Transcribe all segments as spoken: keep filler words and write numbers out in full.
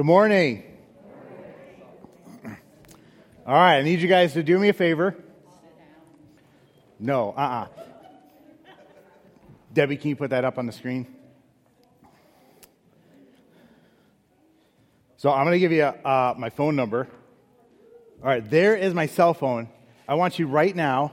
Good morning. All right, I need you guys to do me a favor. No, uh-uh. Debbie, can you put that up on the screen? So I'm going to give you uh, my phone number. All right, there is my cell phone. I want you right now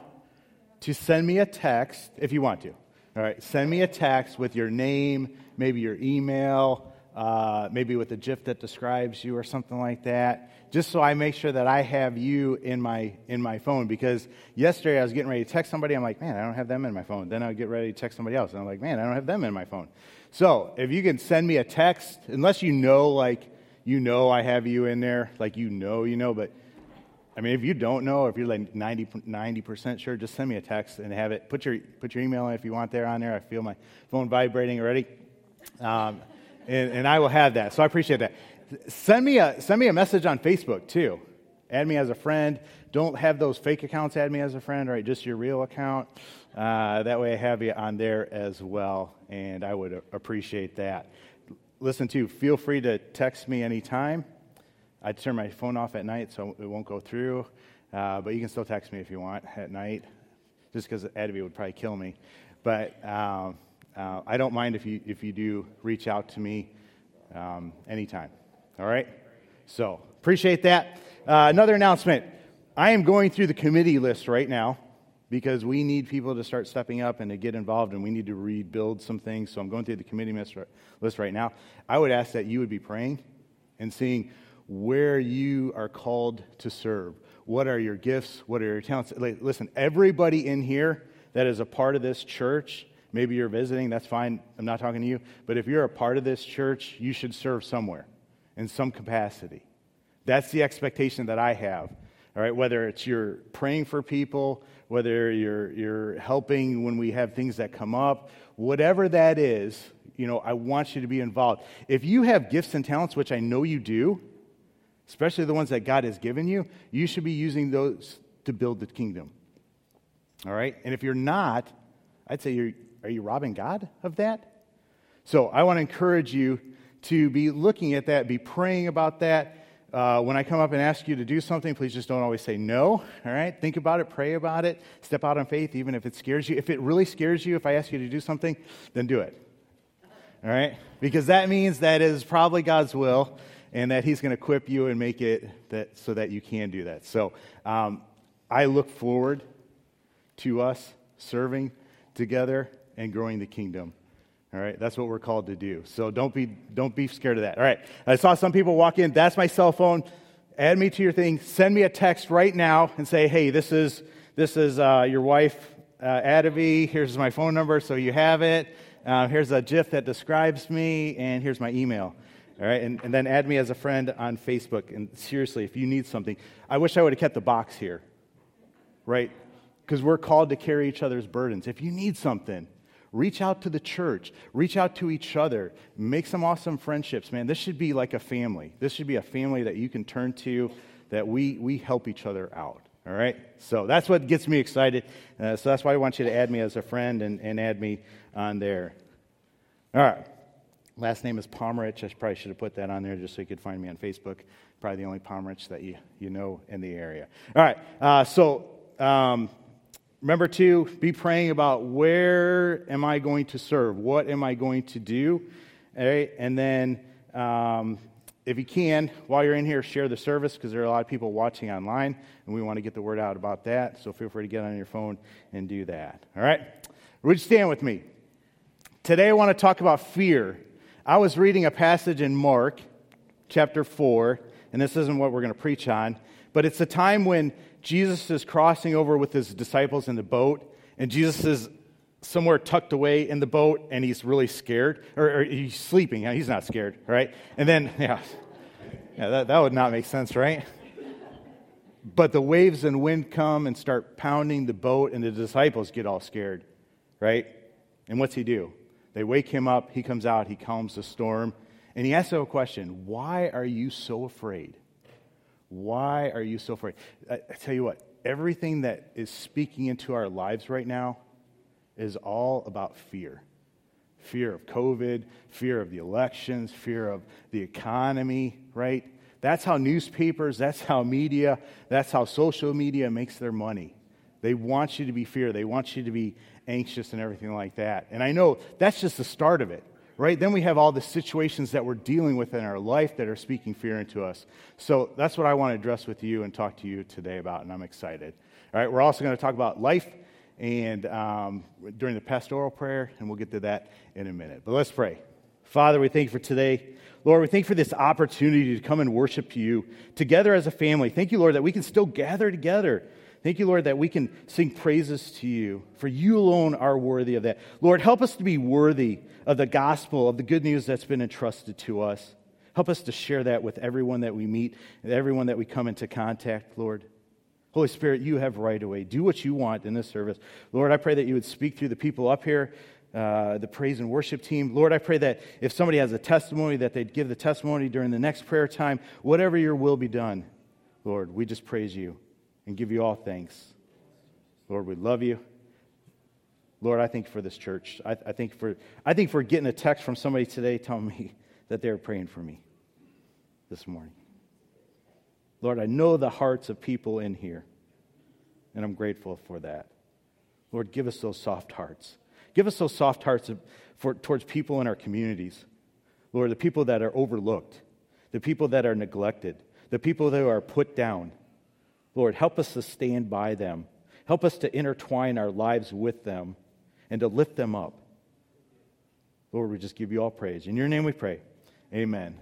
to send me a text, if you want to. All right, send me a text with your name, maybe your email, uh, maybe with a GIF that describes you or something like that, just so I make sure that I have you in my in my phone. Because yesterday I was getting ready to text somebody. I'm like, man, I don't have them in my phone. Then I would get ready to text somebody else, and I'm like, man, I don't have them in my phone. So if you can send me a text, unless you know, like, you know I have you in there, like you know, you know, but I mean, if you don't know, if you're like ninety percent sure, just send me a text and have it. Put your put your email in if you want there on there. I feel my phone vibrating already, um, and, and I will have that. So I appreciate that. Send me a send me a message on Facebook too. Add me as a friend. Don't have those fake accounts. Add me as a friend. All right, just your real account. Uh, that way I have you on there as well, and I would appreciate that. Listen to, feel free to text me anytime. I turn my phone off at night, so it won't go through. Uh, but you can still text me if you want at night, just because Adavi would probably kill me. But um, uh, I don't mind if you if you do reach out to me um, anytime. All right? So, appreciate that. Uh, another announcement. I am going through the committee list right now, because we need people to start stepping up and to get involved, and we need to rebuild some things. So I'm going through the committee list right now. I would ask that you would be praying and seeing where you are called to serve. What are your gifts? What are your talents? Listen, everybody in here that is a part of this church, maybe you're visiting, that's fine, I'm not talking to you, but if you're a part of this church, you should serve somewhere in some capacity. That's the expectation that I have, all right? Whether it's you're praying for people, whether you're you're helping when we have things that come up, whatever that is, you know, I want you to be involved. If you have gifts and talents, which I know you do, especially the ones that God has given you, you should be using those to build the kingdom. All right? And if you're not, I'd say, you're, are you robbing God of that? So I want to encourage you to be looking at that, be praying about that. Uh, when I come up and ask you to do something, please just don't always say no. All right? Think about it, pray about it, step out on faith, even if it scares you. If it really scares you, if I ask you to do something, then do it. All right? Because that means that is probably God's will, and that he's going to equip you and make it that so that you can do that. So um, I look forward to us serving together and growing the kingdom. All right, that's what we're called to do. So don't be don't be scared of that. All right, I saw some people walk in. That's my cell phone. Add me to your thing. Send me a text right now and say, hey, this is this is uh, your wife, uh, Adavi. Here's my phone number, so you have it. Uh, here's a GIF that describes me, and here's my email. All right, and, and then add me as a friend on Facebook. And seriously, if you need something, I wish I would have kept the box here, right? Because we're called to carry each other's burdens. If you need something, reach out to the church. Reach out to each other. Make some awesome friendships, man. This should be like a family. This should be a family that you can turn to, that we we help each other out, all right? So that's what gets me excited. Uh, so that's why I want you to add me as a friend and, and add me on there. All right. Last name is Palmerich. I probably should have put that on there just so you could find me on Facebook. Probably the only Palmerich that you, you know in the area. All right, uh, so um, remember to be praying about, where am I going to serve? What am I going to do? All right, and then um, if you can, while you're in here, share the service, because there are a lot of people watching online, and we want to get the word out about that. So feel free to get on your phone and do that. All right, would you stand with me? Today I want to talk about fear. I was reading a passage in Mark chapter four, and this isn't what we're going to preach on, but it's the time when Jesus is crossing over with his disciples in the boat, and Jesus is somewhere tucked away in the boat, and he's really scared, or, or he's sleeping. He's not scared, right? And then, yeah, yeah that, that would not make sense, right? But the waves and wind come and start pounding the boat, and the disciples get all scared, right? And what's he do? They wake him up, he comes out, he calms the storm, and he asks them a question: why are you so afraid? Why are you so afraid? I, I tell you what, everything that is speaking into our lives right now is all about fear. Fear of COVID, fear of the elections, fear of the economy, right? That's how newspapers, that's how media, that's how social media makes their money. They want you to be fear. They want you to be anxious and everything like that. And I know that's just the start of it, right? Then we have all the situations that we're dealing with in our life that are speaking fear into us. So that's what I want to address with you and talk to you today about, and I'm excited. All right, we're also going to talk about life and um, during the pastoral prayer, and we'll get to that in a minute. But let's pray. Father, we thank you for today. Lord, we thank you for this opportunity to come and worship you together as a family. Thank you, Lord, that we can still gather together. Thank you, Lord, that we can sing praises to you, for you alone are worthy of that. Lord, help us to be worthy of the gospel, of the good news that's been entrusted to us. Help us to share that with everyone that we meet and everyone that we come into contact, Lord. Holy Spirit, you have right away. Do what you want in this service. Lord, I pray that you would speak through the people up here, uh, the praise and worship team. Lord, I pray that if somebody has a testimony, that they'd give the testimony during the next prayer time. Whatever your will be done, Lord, we just praise you and give you all thanks. Lord, we love you. Lord, I thank you for this church. I, I thank you for I think for getting a text from somebody today telling me that they're praying for me this morning. Lord, I know the hearts of people in here, and I'm grateful for that. Lord, give us those soft hearts. Give us those soft hearts for, towards people in our communities. Lord, the people that are overlooked, the people that are neglected, the people that are put down. Lord, help us to stand by them. Help us to intertwine our lives with them and to lift them up. Lord, we just give you all praise. In your name we pray. Amen.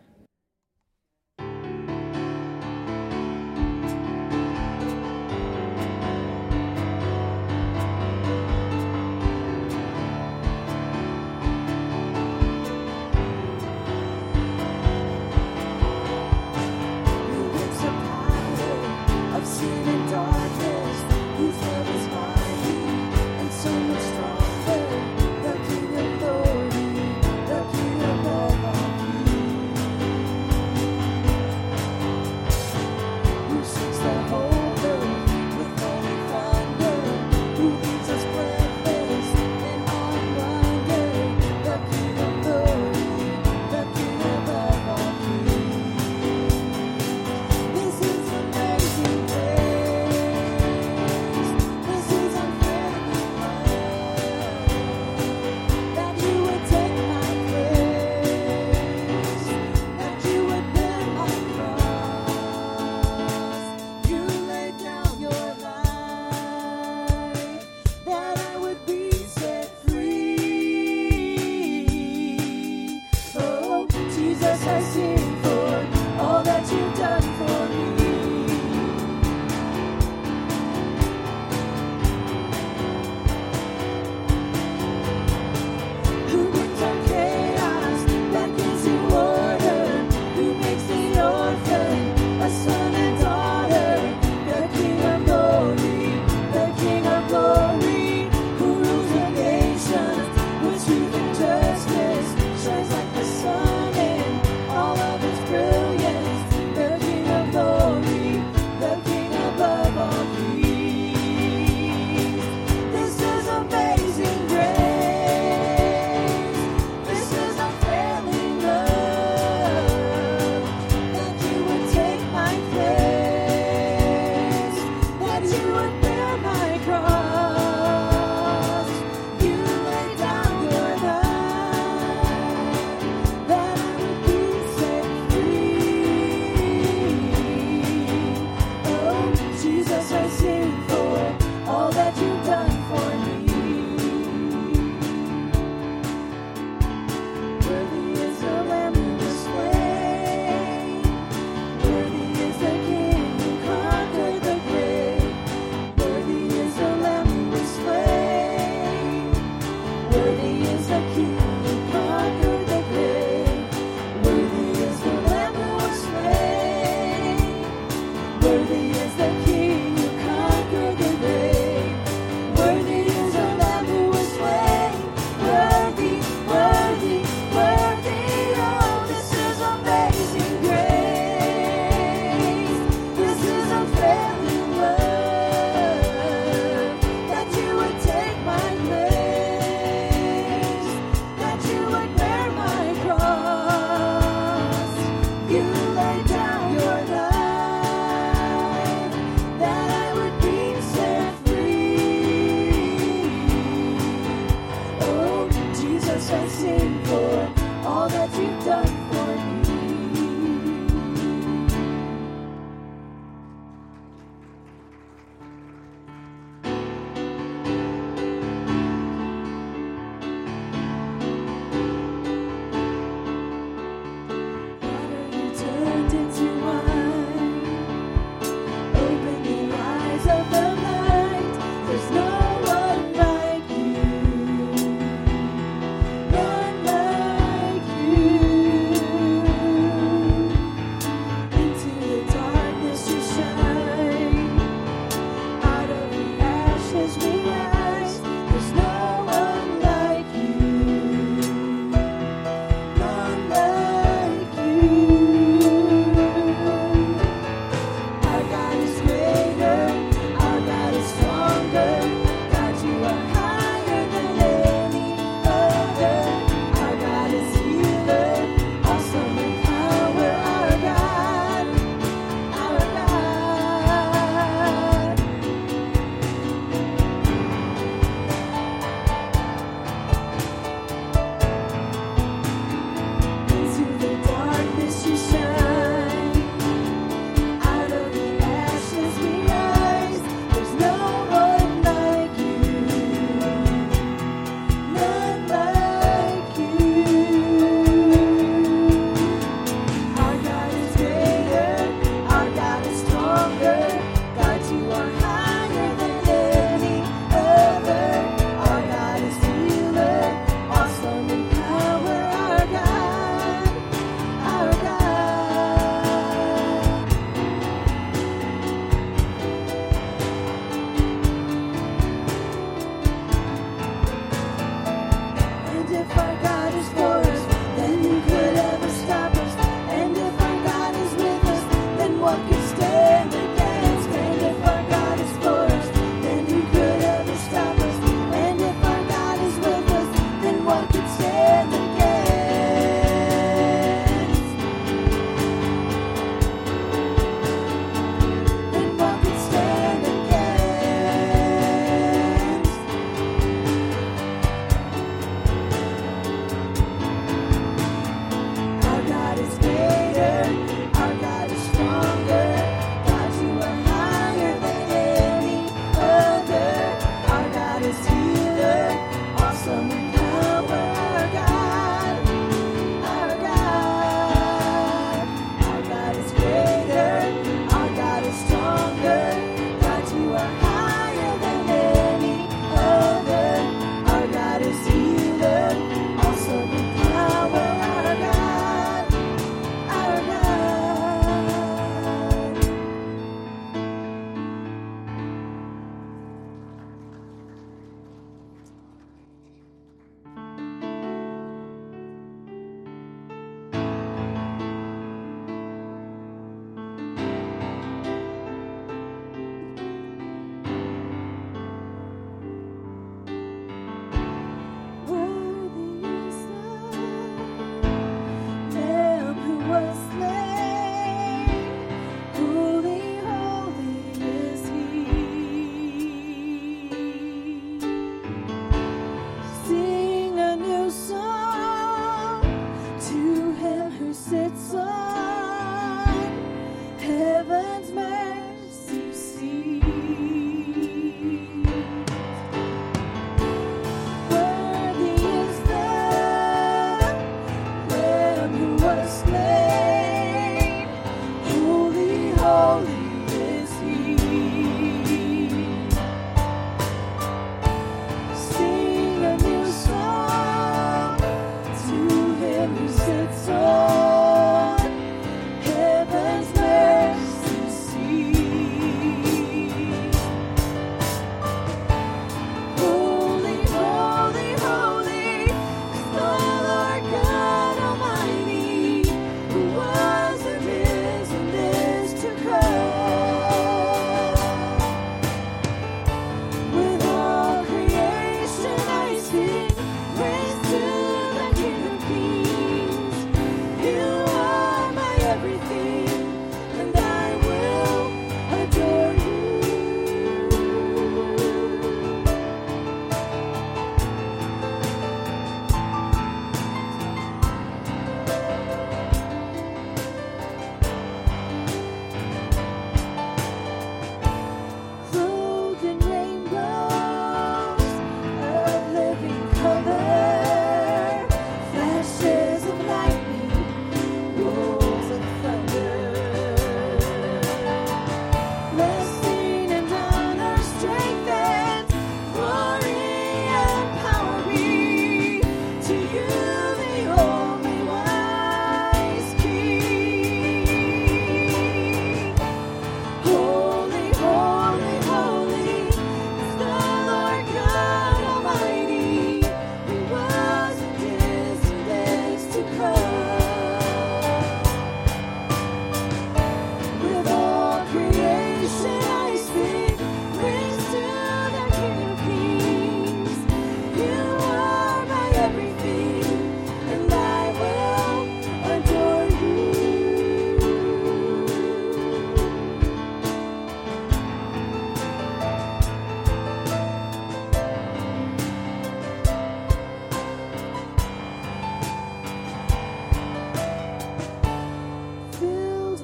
It's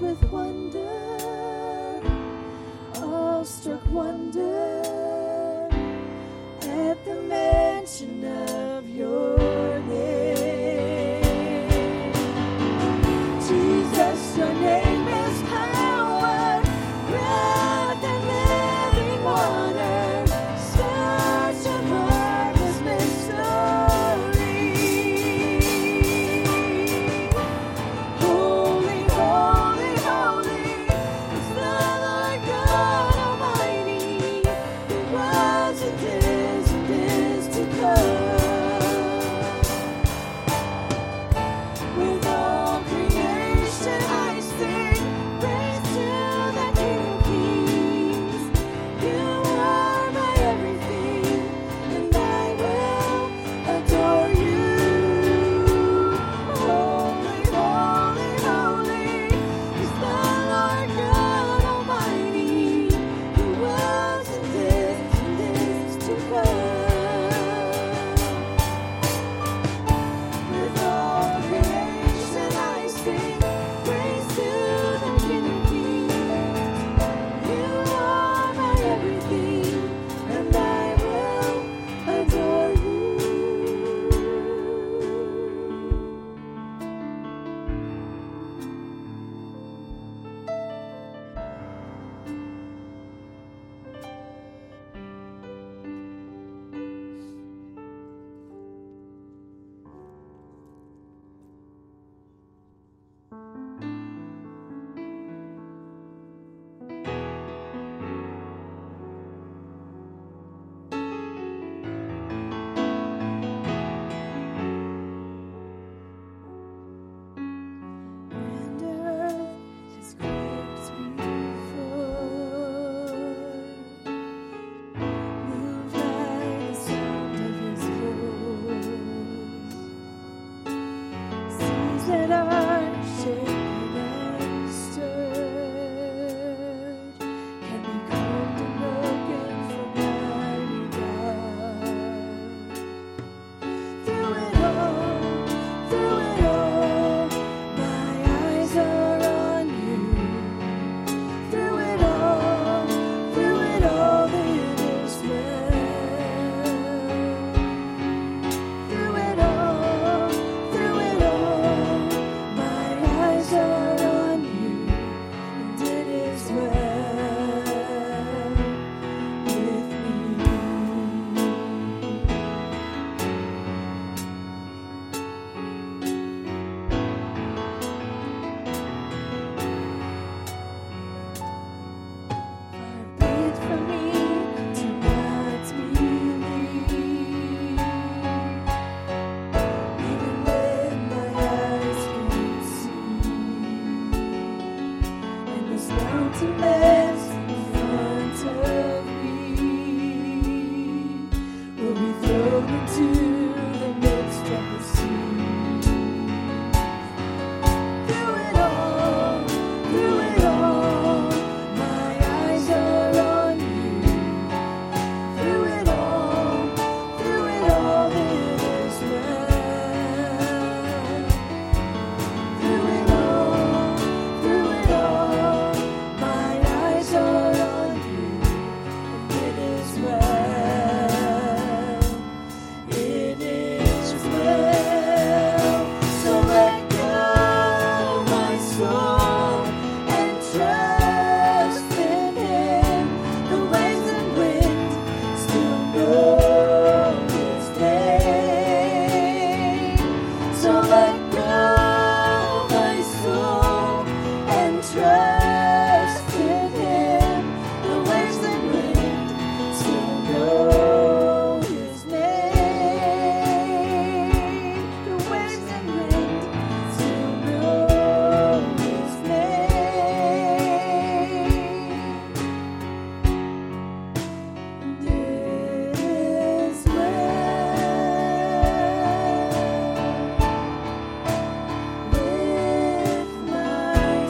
with wonder, awestruck wonder at the mention of your name. Jesus, your name is power, breath and living water, such a marvelous mystery. Holy, holy, holy is the Lord God Almighty, who was and is and is to come. With all creation I sing praise to the King of Kings. You are my everything, and I will adore you. Holy, holy, holy is the Lord God Almighty, who was and is and is to come. With all creation I sing praise to the King of Kings. You are my everything, and I will adore you. And earth is gripped before, moved by the sound of his voice. Seas that are shaken and stirred can be calmed and broken for my regard. Through it all, through it all, my eyes are on you. Through it all, through it all, it is well. Through it all, through it all, my eyes are on you, and it is well with me. Far be it from me to not believe, even when my eyes can't see, and this mountain that's in front of me will be thrown into the midst of the sea. Through it all, through it all, my eyes are on you. Through it all, through it all, it is well. Through it all, through it all, my eyes are on you, and it is well. It is well. So let go, my soul, and trust in Him. The waves and wind still know His name. So let go, my soul, and trust in Him. The waves and wind still know His name. The waves and wind still know His name. And it is well with my soul.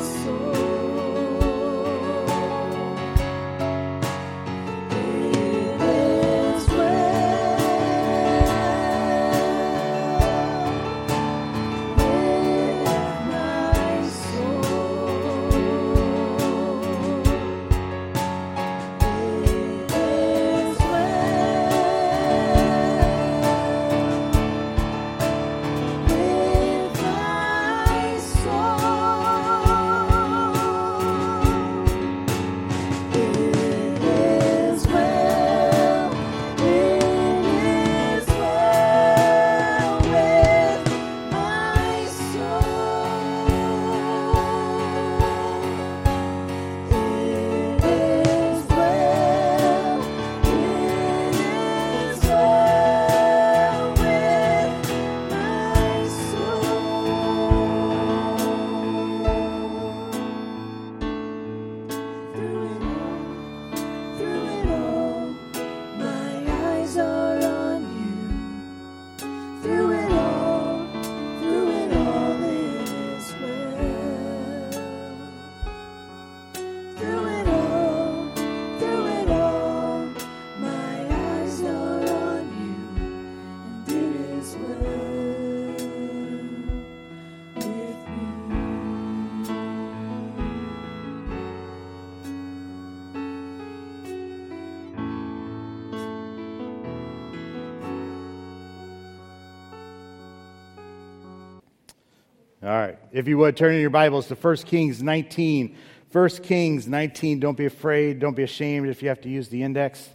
All right. If you would, turn in your Bibles to First Kings nineteen. First Kings nineteen. Don't be afraid. Don't be ashamed if you have to use the index.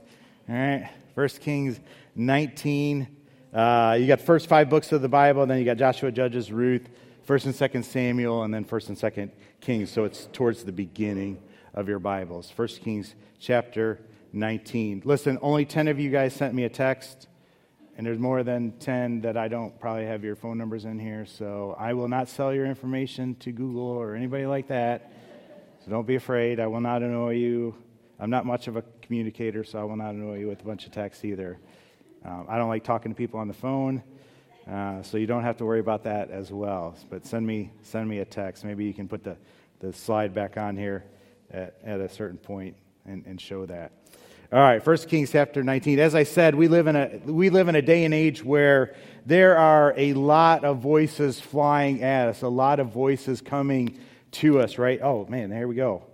All right. First Kings nineteen. Uh, you got the first five books of the Bible, and then you got Joshua, Judges, Ruth, First and Second Samuel, and then First and Second Kings. So it's towards the beginning of your Bibles. First Kings chapter nineteen. Listen, only ten of you guys sent me a text. And there's more than ten that I don't probably have your phone numbers in here, so I will not sell your information to Google or anybody like that. So don't be afraid. I will not annoy you. I'm not much of a communicator, so I will not annoy you with a bunch of texts either. Um, I don't like talking to people on the phone, uh, so you don't have to worry about that as well. But send me send me a text. Maybe you can put the, the slide back on here at, at a certain point and, and show that. All right, First Kings chapter nineteen. As I said, we live in a we live in a day and age where there are a lot of voices flying at us, a lot of voices coming to us, right? Oh, man, here we go.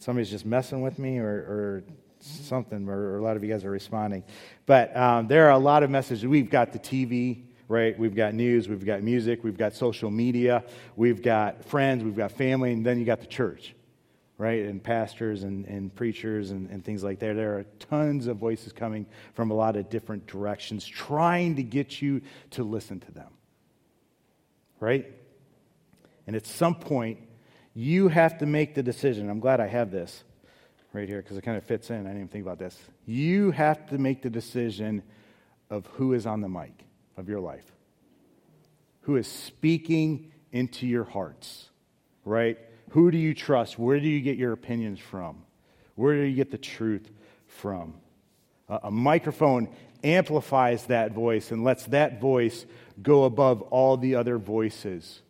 Somebody's just messing with me or, or something, or, or a lot of you guys are responding. But um, there are a lot of messages. We've got the T V, right? We've got news, we've got music, we've got social media, we've got friends, we've got family, and then you got the church. Right, and pastors and, and preachers and, and things like that. There are tons of voices coming from a lot of different directions trying to get you to listen to them. Right? And at some point, you have to make the decision. I'm glad I have this right here because it kind of fits in. I didn't even think about this. You have to make the decision of who is on the mic of your life, who is speaking into your hearts, right? Who do you trust? Where do you get your opinions from? Where do you get the truth from? A, a microphone amplifies that voice and lets that voice go above all the other voices.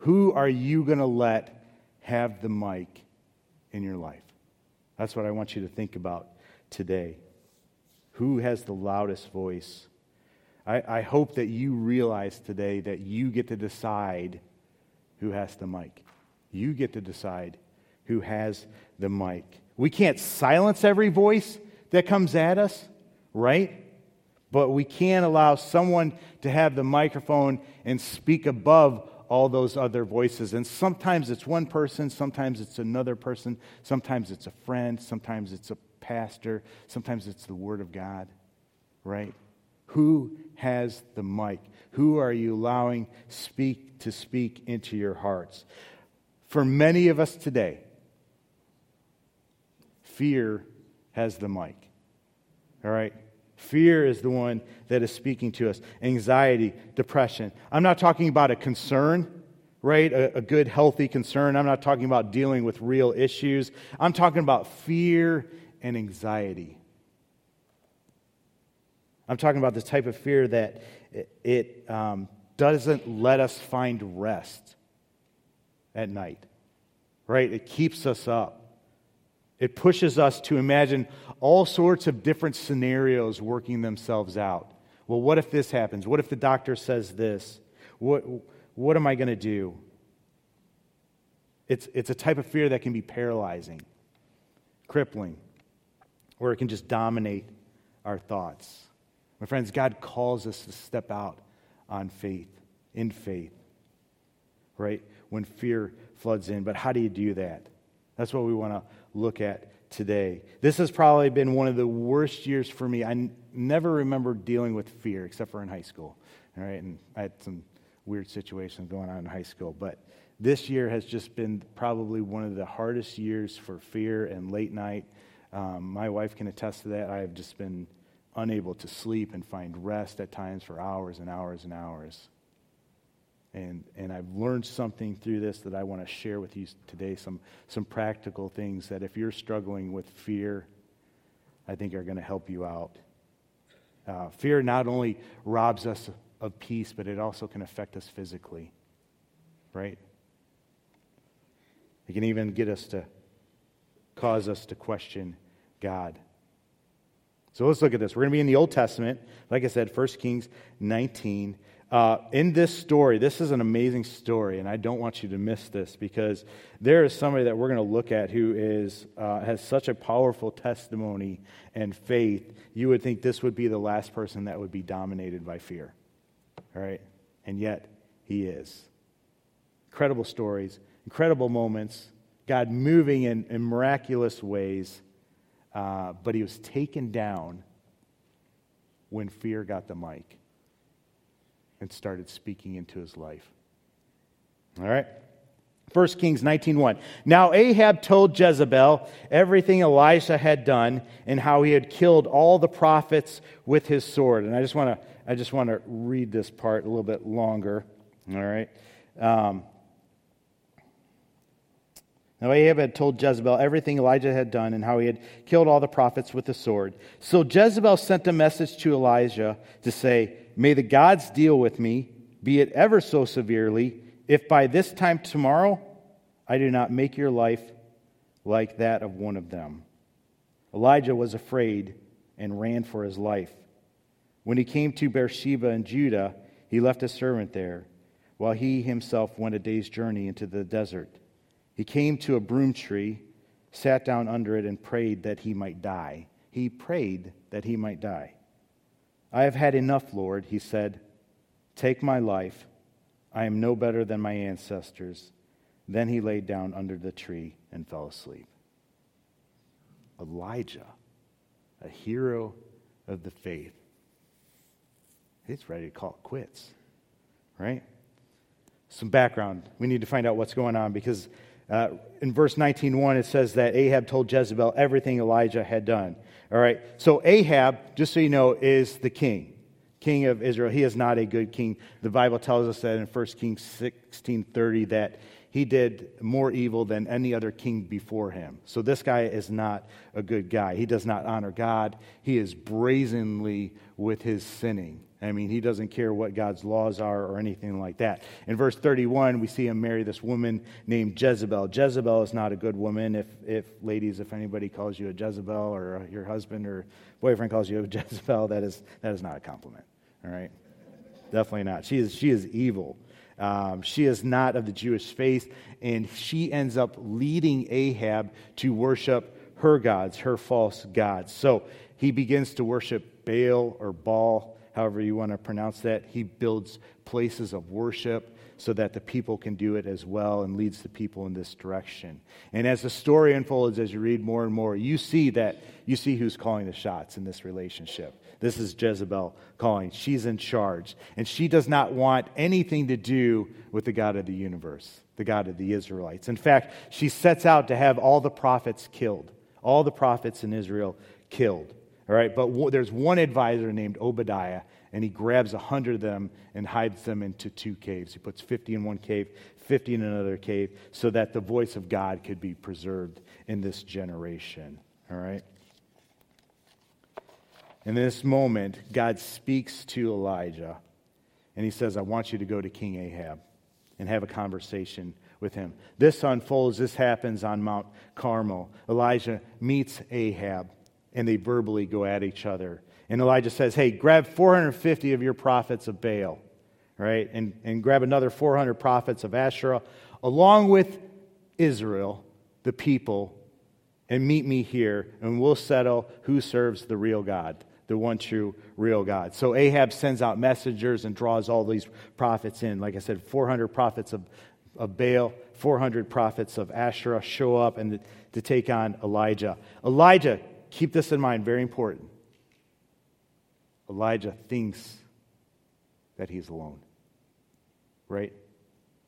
Who are you going to let have the mic in your life? That's what I want you to think about today. Who has the loudest voice? I, I hope that you realize today that you get to decide who has the mic. You get to decide who has the mic. We can't silence every voice that comes at us, right? But we can allow someone to have the microphone and speak above all those other voices. And sometimes it's one person, sometimes it's another person, sometimes it's a friend, sometimes it's a pastor, sometimes it's the Word of God, right? Who has the mic? Who are you allowing speak to speak into your hearts? For many of us today, fear has the mic, all right? Fear is the one that is speaking to us. Anxiety, depression. I'm not talking about a concern, right? A, a good, healthy concern. I'm not talking about dealing with real issues. I'm talking about fear and anxiety. I'm talking about the type of fear that it, it um, doesn't let us find rest at night, right? It keeps us up. It pushes us to imagine all sorts of different scenarios working themselves out. Well, what if this happens? What if the doctor says this? What what am I going to do? It's it's a type of fear that can be paralyzing, crippling, or it can just dominate our thoughts. My friends, God calls us to step out on faith, in faith, right? When fear floods in. But how do you do that? That's what we want to look at today. This has probably been one of the worst years for me. I n- never remember dealing with fear except for in high school. All right, and I had some weird situations going on in high school. But this year has just been probably one of the hardest years for fear and late night. Um, my wife can attest to that. I have just been unable to sleep and find rest at times for hours and hours and hours. And and I've learned something through this that I want to share with you today, some some practical things that if you're struggling with fear, I think are going to help you out. Uh, fear not only robs us of peace, but it also can affect us physically, right? It can even get us to, cause us to question God. So let's look at this. We're going to be in the Old Testament. Like I said, First Kings nineteen. Uh, in this story, this is an amazing story, and I don't want you to miss this because there is somebody that we're going to look at who is uh, has such a powerful testimony and faith. You would think this would be the last person that would be dominated by fear, all right? And yet, he is. Incredible stories, incredible moments, God moving in, in miraculous ways, uh, but he was taken down when fear got the mic and started speaking into his life. All right? First Kings nineteen one. Now Ahab told Jezebel everything Elijah had done and how he had killed all the prophets with his sword. And I just want to I just want to read this part a little bit longer. All right. Um, now Ahab had told Jezebel everything Elijah had done and how he had killed all the prophets with the sword. So Jezebel sent a message to Elijah to say, "May the gods deal with me, be it ever so severely, if by this time tomorrow I do not make your life like that of one of them." Elijah was afraid and ran for his life. When he came to Beersheba in Judah, he left a servant there, while he himself went a day's journey into the desert. He came to a broom tree, sat down under it, and prayed that he might die. He prayed that he might die. "I have had enough, Lord," he said. "Take my life. I am no better than my ancestors." Then he lay down under the tree and fell asleep. Elijah, a hero of the faith, he's ready to call it quits, right? Some background. We need to find out what's going on because uh, in verse nineteen one it says that Ahab told Jezebel everything Elijah had done. All right, so Ahab, just so you know, is the king. King of Israel. He is not a good king. The Bible tells us that in First Kings sixteen thirty that he did more evil than any other king before him. So this guy is not a good guy. He does not honor God. He is brazenly with his sinning. I mean, he doesn't care what God's laws are or anything like that. In verse thirty-one, we see him marry this woman named Jezebel. Jezebel is not a good woman. If, if ladies, if anybody calls you a Jezebel or your husband or boyfriend calls you a Jezebel, that is that is not a compliment. All right, definitely not. She is she is evil. Um, she is not of the Jewish faith, and she ends up leading Ahab to worship her gods, her false gods. So he begins to worship Baal or Baal, however you want to pronounce that. He builds places of worship so that the people can do it as well and leads the people in this direction. And as the story unfolds, as you read more and more, you see that you see who's calling the shots in this relationship. This is Jezebel calling. She's in charge. And she does not want anything to do with the God of the universe, the God of the Israelites. In fact, she sets out to have all the prophets killed, all the prophets in Israel killed. All right, but w- there's one advisor named Obadiah, and he grabs a hundred of them and hides them into two caves. He puts fifty in one cave, fifty in another cave, so that the voice of God could be preserved in this generation. All right? In this moment, God speaks to Elijah, and he says, "I want you to go to King Ahab and have a conversation with him." This unfolds. This happens on Mount Carmel. Elijah meets Ahab, and they verbally go at each other. And Elijah says, "Hey, grab four hundred fifty of your prophets of Baal, right? And, and grab another four hundred prophets of Asherah, along with Israel, the people, and meet me here, and we'll settle who serves the real God, the one true, real God." So Ahab sends out messengers and draws all these prophets in. Like I said, four hundred prophets of, of Baal, four hundred prophets of Asherah show up and to, to take on Elijah. Elijah, keep this in mind, very important. Elijah thinks that he's alone, right?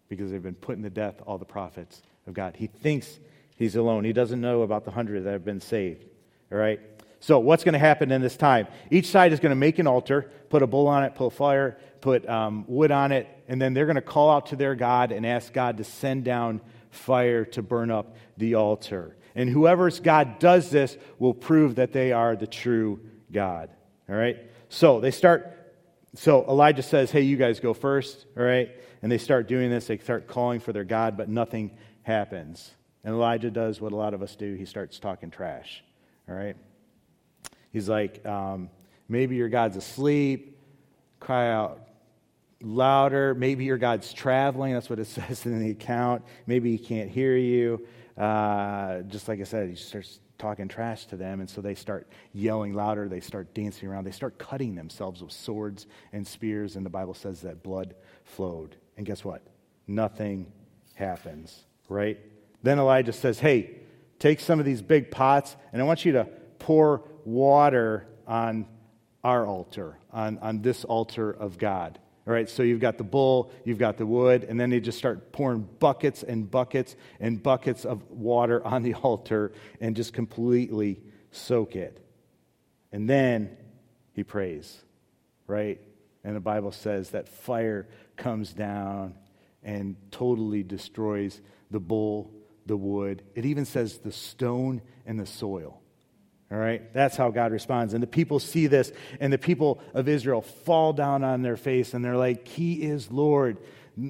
Because they've been putting to death all the prophets of God. He thinks he's alone. He doesn't know about the hundred that have been saved, all right? So what's going to happen in this time? Each side is going to make an altar, put a bull on it, put a fire, put um, wood on it, and then they're going to call out to their God and ask God to send down fire to burn up the altar. And whoever's God does this will prove that they are the true God, all right? So they start, so Elijah says, "Hey, you guys go first," all right? And they start doing this. They start calling for their God, but nothing happens. And Elijah does what a lot of us do. He starts talking trash, all right? He's like, um, maybe your God's asleep. Cry out louder. Maybe your God's traveling. That's what it says in the account. Maybe he can't hear you. Uh, just like I said, he starts talking trash to them, and so they start yelling louder, they start dancing around, they start cutting themselves with swords and spears, and the Bible says that blood flowed. And guess what? Nothing happens, right? Then Elijah says, hey, take some of these big pots, and I want you to pour water on our altar, on, on this altar of God. All right, so you've got the bull, you've got the wood, and then they just start pouring buckets and buckets and buckets of water on the altar and just completely soak it. And then he prays, right? And the Bible says that fire comes down and totally destroys the bull, the wood. It even says the stone and the soil. All right, that's how God responds. And the people see this, and the people of Israel fall down on their face, and they're like, he is Lord.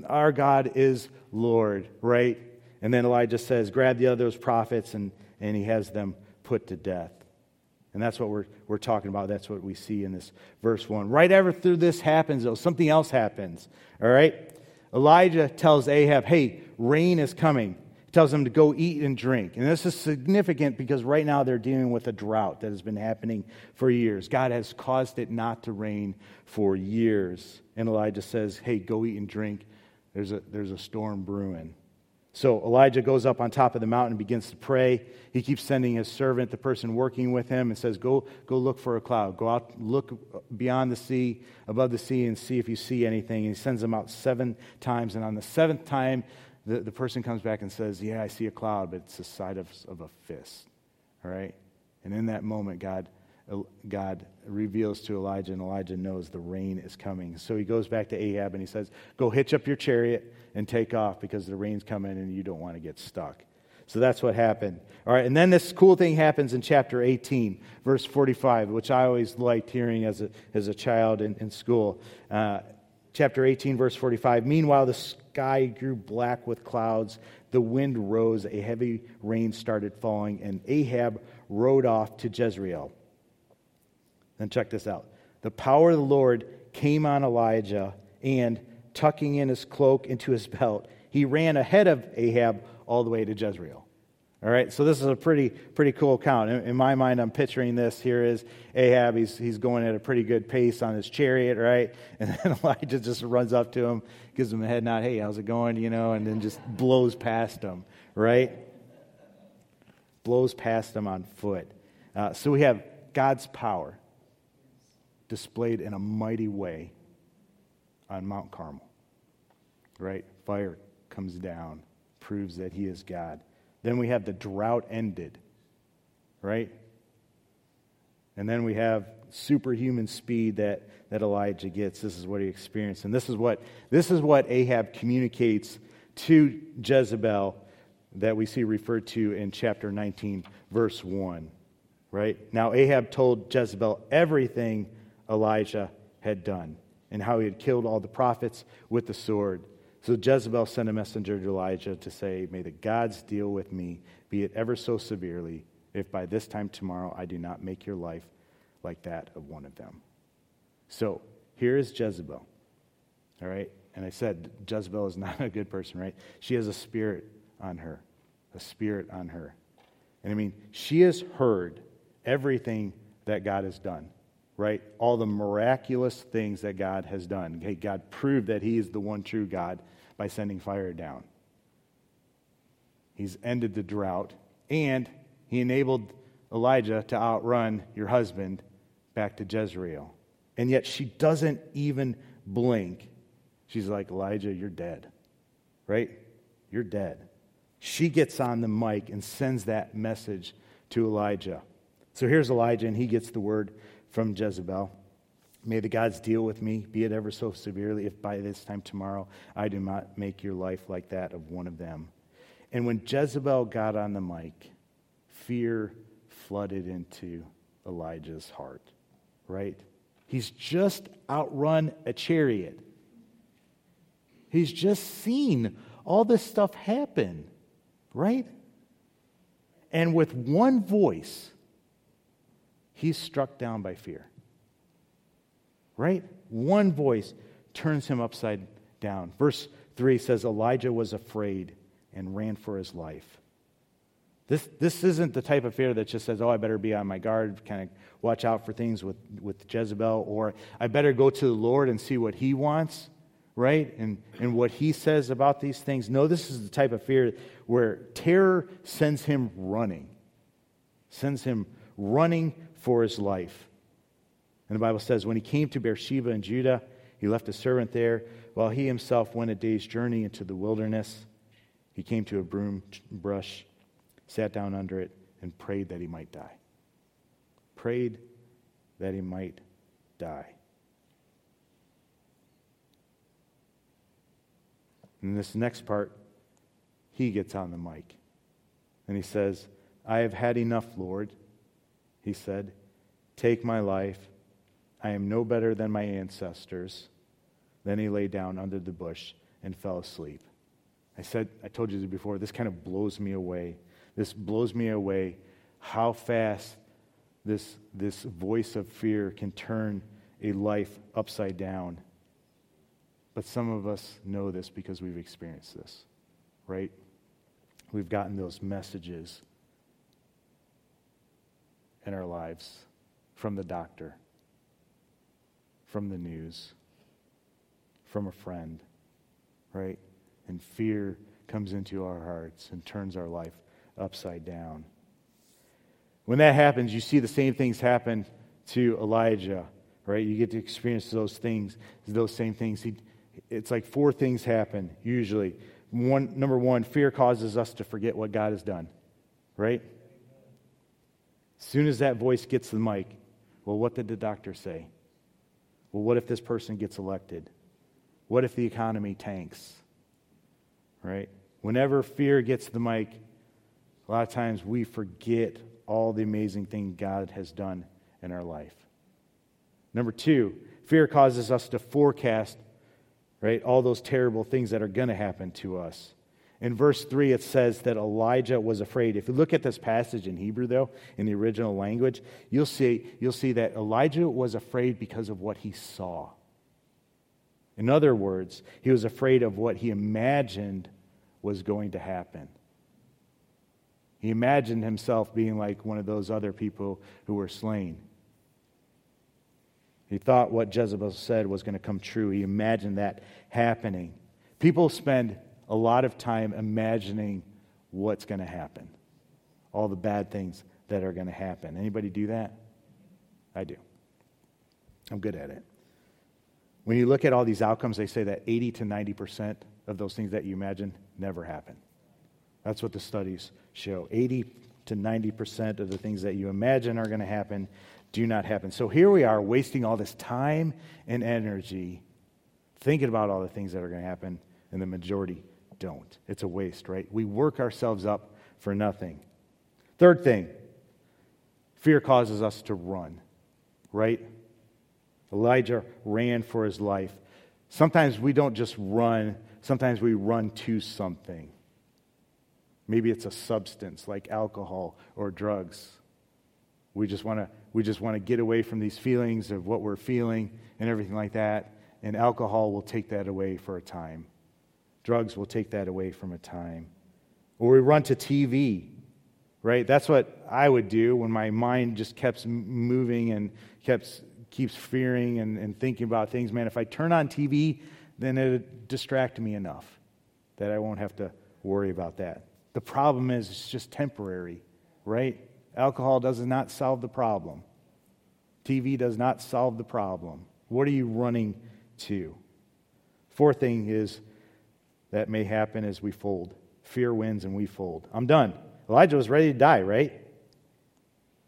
Our God is Lord, right? And then Elijah says, grab the other those prophets, and, and he has them put to death. And that's what we're we're talking about. That's what we see in this verse one. Right after this happens, though, something else happens. All right? Elijah tells Ahab, hey, rain is coming. He tells him to go eat and drink. And this is significant because right now they're dealing with a drought that has been happening for years. God has caused it not to rain for years. And Elijah says, hey, go eat and drink. There's a there's a storm brewing. So Elijah goes up on top of the mountain and begins to pray. He keeps sending his servant, the person working with him, and says, go go look for a cloud. Go out, look beyond the sea, above the sea, and see if you see anything. And he sends them out seven times. And on the seventh time, the, the person comes back and says, yeah, I see a cloud, but it's the size of, of a fist. All right? And in that moment, God, God reveals to Elijah, and Elijah knows the rain is coming. So he goes back to Ahab, and he says, go hitch up your chariot and take off because the rain's coming and you don't want to get stuck. So that's what happened. All right, and then this cool thing happens in chapter eighteen, verse forty-five, which I always liked hearing as a as a child in, in school. Uh, chapter eighteen, verse forty-five, meanwhile the sky grew black with clouds, the wind rose, a heavy rain started falling, and Ahab rode off to Jezreel. Then check this out. The power of the Lord came on Elijah, and tucking in his cloak into his belt, he ran ahead of Ahab all the way to Jezreel. All right, so this is a pretty pretty cool account. In, in my mind, I'm picturing this. Here is Ahab. He's he's going at a pretty good pace on his chariot, right? And then Elijah just runs up to him, gives him a head nod, hey, how's it going, you know, and then just blows past him, right? Blows past him on foot. Uh, so we have God's power displayed in a mighty way on Mount Carmel, right? Fire comes down, proves that he is God. Then we have the drought ended, right? And then we have superhuman speed that, that Elijah gets. This is what he experienced. And this is what this is what Ahab communicates to Jezebel that we see referred to in chapter nineteen, verse one, right? Now Ahab told Jezebel everything Elijah had done and how he had killed all the prophets with the sword. So Jezebel sent a messenger to Elijah to say, may the gods deal with me, be it ever so severely, if by this time tomorrow I do not make your life like that of one of them. So here is Jezebel, all right? And I said, Jezebel is not a good person, right? She has a spirit on her, a spirit on her. And I mean, she has heard everything that God has done, right? All the miraculous things that God has done. Okay, God proved that he is the one true God by sending fire down. He's ended the drought, and he enabled Elijah to outrun your husband back to Jezreel. And yet she doesn't even blink. She's like, Elijah, you're dead, right? You're dead. She gets on the mic and sends that message to Elijah. So here's Elijah, and he gets the word from Jezebel. May the gods deal with me, be it ever so severely, if by this time tomorrow I do not make your life like that of one of them. And when Jezebel got on the mic, fear flooded into Elijah's heart, right? He's just outrun a chariot. He's just seen all this stuff happen, right? And with one voice, he's struck down by fear, right? One voice turns him upside down. Verse three says, Elijah was afraid and ran for his life. This this isn't the type of fear that just says, oh, I better be on my guard, kind of watch out for things with, with Jezebel, or I better go to the Lord and see what he wants, right? And and what he says about these things. No, this is the type of fear where terror sends him running. Sends him running for his life. And the Bible says, when he came to Beersheba in Judah, he left a servant there, while he himself went a day's journey into the wilderness. He came to a broom brush, sat down under it, and prayed that he might die. Prayed that he might die. In this next part, he gets on the mic. And he says, I have had enough, Lord. He said, take my life. I am no better than my ancestors. Then he lay down under the bush and fell asleep. I said, I told you this before, this kind of blows me away. This blows me away how fast this, this voice of fear can turn a life upside down. But some of us know this because we've experienced this, right? We've gotten those messages in our lives from the doctor, from the news, from a friend, right? And fear comes into our hearts and turns our life upside down. When that happens, you see the same things happen to Elijah, right? You get to experience those things, those same things. He, it's like four things happen usually. One, number one, fear causes us to forget what God has done, right? As soon as that voice gets the mic, well, what did the doctor say? Well, what if this person gets elected? What if the economy tanks? Right? Whenever fear gets the mic, a lot of times we forget all the amazing thing God has done in our life. Number two, fear causes us to forecast, right, all those terrible things that are going to happen to us. In verse three, it says that Elijah was afraid. If you look at this passage in Hebrew, though, in the original language, you'll see, you'll see that Elijah was afraid because of what he saw. In other words, he was afraid of what he imagined was going to happen. He imagined himself being like one of those other people who were slain. He thought what Jezebel said was going to come true. He imagined that happening. People spend a lot of time imagining what's going to happen, all the bad things that are going to happen. Anybody do that? I do. I'm good at it. When you look at all these outcomes, they say that eighty to ninety percent of those things that you imagine never happen. That's what the studies show. eighty to ninety percent of the things that you imagine are going to happen do not happen. So here we are wasting all this time and energy thinking about all the things that are going to happen, and the majority don't. It's a waste, right? We work ourselves up for nothing. Third thing, fear causes us to run, right? Elijah ran for his life. Sometimes we don't just run, sometimes we run to something. Maybe it's a substance like alcohol or drugs. We just want to we just want to get away from these feelings of what we're feeling and everything like that, and alcohol will take that away for a time. Drugs will take that away from a time. Or we run to T V, right? That's what I would do when my mind just kept moving and kept keeps fearing and, and thinking about things. Man, if I turn on T V, then it'll distract me enough that I won't have to worry about that. The problem is it's just temporary, right? Alcohol does not solve the problem. T V does not solve the problem. What are you running to? Fourth thing is that may happen is we fold. Fear wins and we fold. I'm done. Elijah was ready to die, right?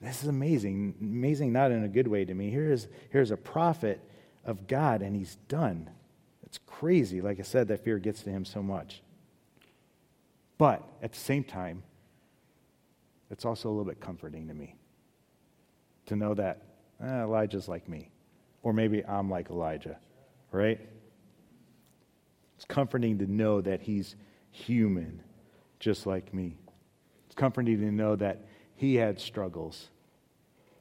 This is amazing. Amazing not in a good way to me. Here is here's a prophet of God and he's done. It's crazy. Like I said, that fear gets to him so much. But at the same time, it's also a little bit comforting to me to know that eh, Elijah's like me. Or maybe I'm like Elijah, right? It's comforting to know that he's human, just like me. It's comforting to know that he had struggles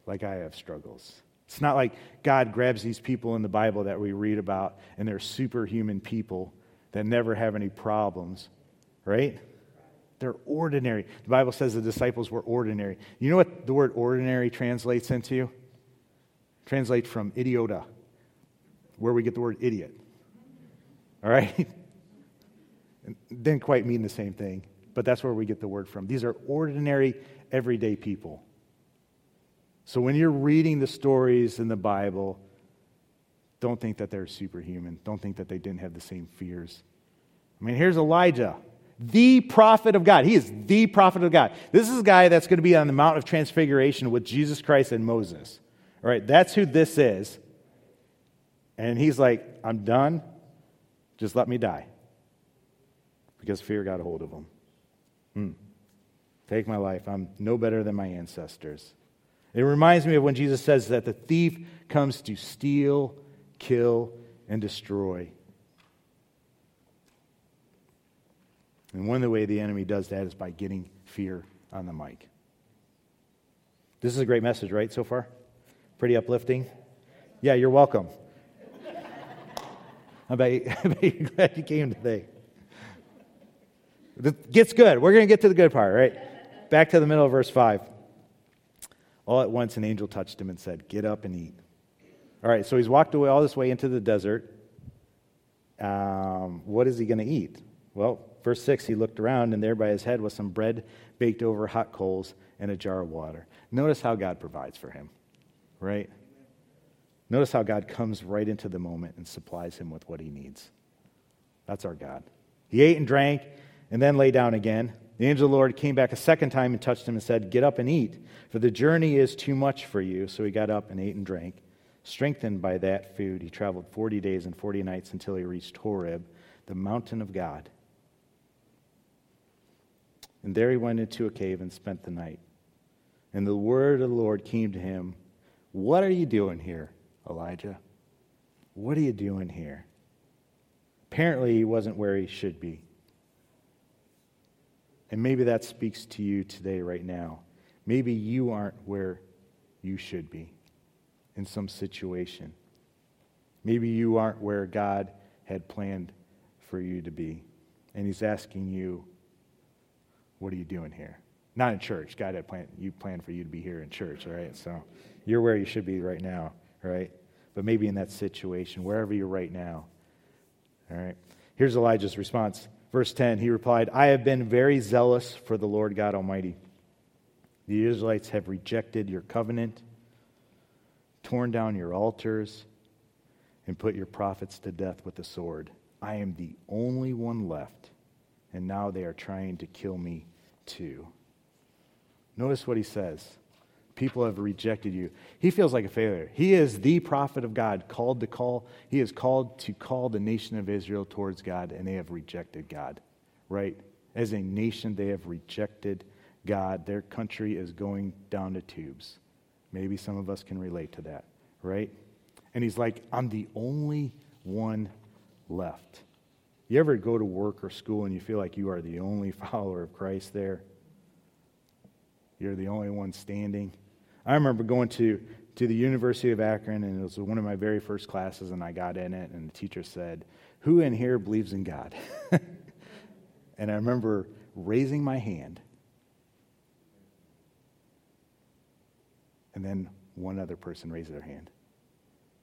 like I have struggles. It's not like God grabs these people in the Bible that we read about and they're superhuman people that never have any problems, right? They're ordinary. The Bible says the disciples were ordinary. You know what the word ordinary translates into? Translates from idiota, where we get the word idiot. all right? Didn't quite mean the same thing, but that's where we get the word from. These are ordinary, everyday people. So when you're reading the stories in the Bible, don't think that they're superhuman. Don't think that they didn't have the same fears. I mean, here's Elijah, the prophet of God. He is the prophet of God. This is a guy that's going to be on the Mount of Transfiguration with Jesus Christ and Moses. All right, that's who this is. And he's like, I'm done. Just let me die. Because fear got a hold of him. Hmm. Take my life. I'm no better than my ancestors. It reminds me of when Jesus says that the thief comes to steal, kill, and destroy. And one of the ways the enemy does that is by getting fear on the mic. This is a great message, right, so far? Pretty uplifting? Yeah, you're welcome. I bet, I bet you're glad you came today. It gets good. We're going to get to the good part, right? Back to the middle of verse five. All at once an angel touched him and said, get up and eat. All right, so he's walked away all this way into the desert. Um, what is he going to eat? Well, verse six, he looked around, and there by his head was some bread baked over hot coals and a jar of water. Notice how God provides for him, right? Notice how God comes right into the moment and supplies him with what he needs. That's our God. He ate and drank and then lay down again. The angel of the Lord came back a second time and touched him and said, get up and eat, for the journey is too much for you. So he got up and ate and drank. Strengthened by that food, he traveled forty days and forty nights until he reached Horeb, the mountain of God. And there he went into a cave and spent the night. And the word of the Lord came to him, what are you doing here, Elijah? What are you doing here? Apparently he wasn't where he should be. And maybe that speaks to you today, right now. Maybe you aren't where you should be in some situation. Maybe you aren't where God had planned for you to be. And he's asking you, what are you doing here? Not in church. God had planned, you planned for you to be here in church, all right? So you're where you should be right now, right? But maybe in that situation, wherever you're right now, all right? Here's Elijah's response. Verse ten, he replied, I have been very zealous for the Lord God Almighty. The Israelites have rejected your covenant, torn down your altars, and put your prophets to death with the sword. I am the only one left, and now they are trying to kill me too. Notice what he says. People have rejected you. He feels like a failure. He is the prophet of God, called to call. He is called to call the nation of Israel towards God, and they have rejected God, right? As a nation, they have rejected God. Their country is going down the tubes. Maybe some of us can relate to that, right? And he's like, I'm the only one left. You ever go to work or school and you feel like you are the only follower of Christ there? You're the only one standing. I remember going to, to the University of Akron, and it was one of my very first classes, and I got in it, and the teacher said, who in here believes in God? And I remember raising my hand. And then one other person raised their hand.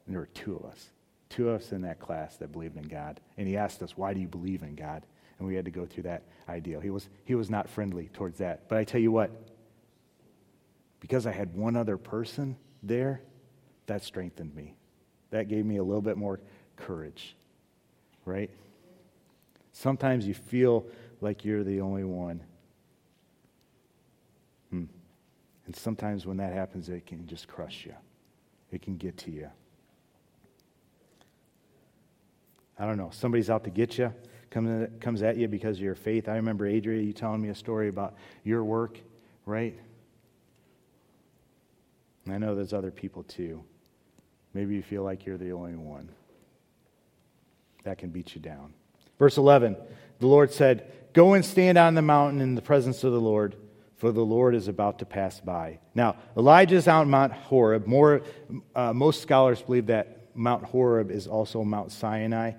And there were two of us, two of us in that class that believed in God. And he asked us, why do you believe in God? And we had to go through that ideal. He was, he was not friendly towards that. But I tell you what, because I had one other person there, that strengthened me. That gave me a little bit more courage, right? Sometimes you feel like you're the only one. Hmm. And sometimes when that happens, it can just crush you. It can get to you. I don't know. Somebody's out to get you, comes comes at you because of your faith. I remember, Adrienne, you telling me a story about your work, right? And I know there's other people too. Maybe you feel like you're the only one. That can beat you down. Verse eleven, the Lord said, go and stand on the mountain in the presence of the Lord, for the Lord is about to pass by. Now, Elijah's on Mount Horeb. More, uh, most scholars believe that Mount Horeb is also Mount Sinai.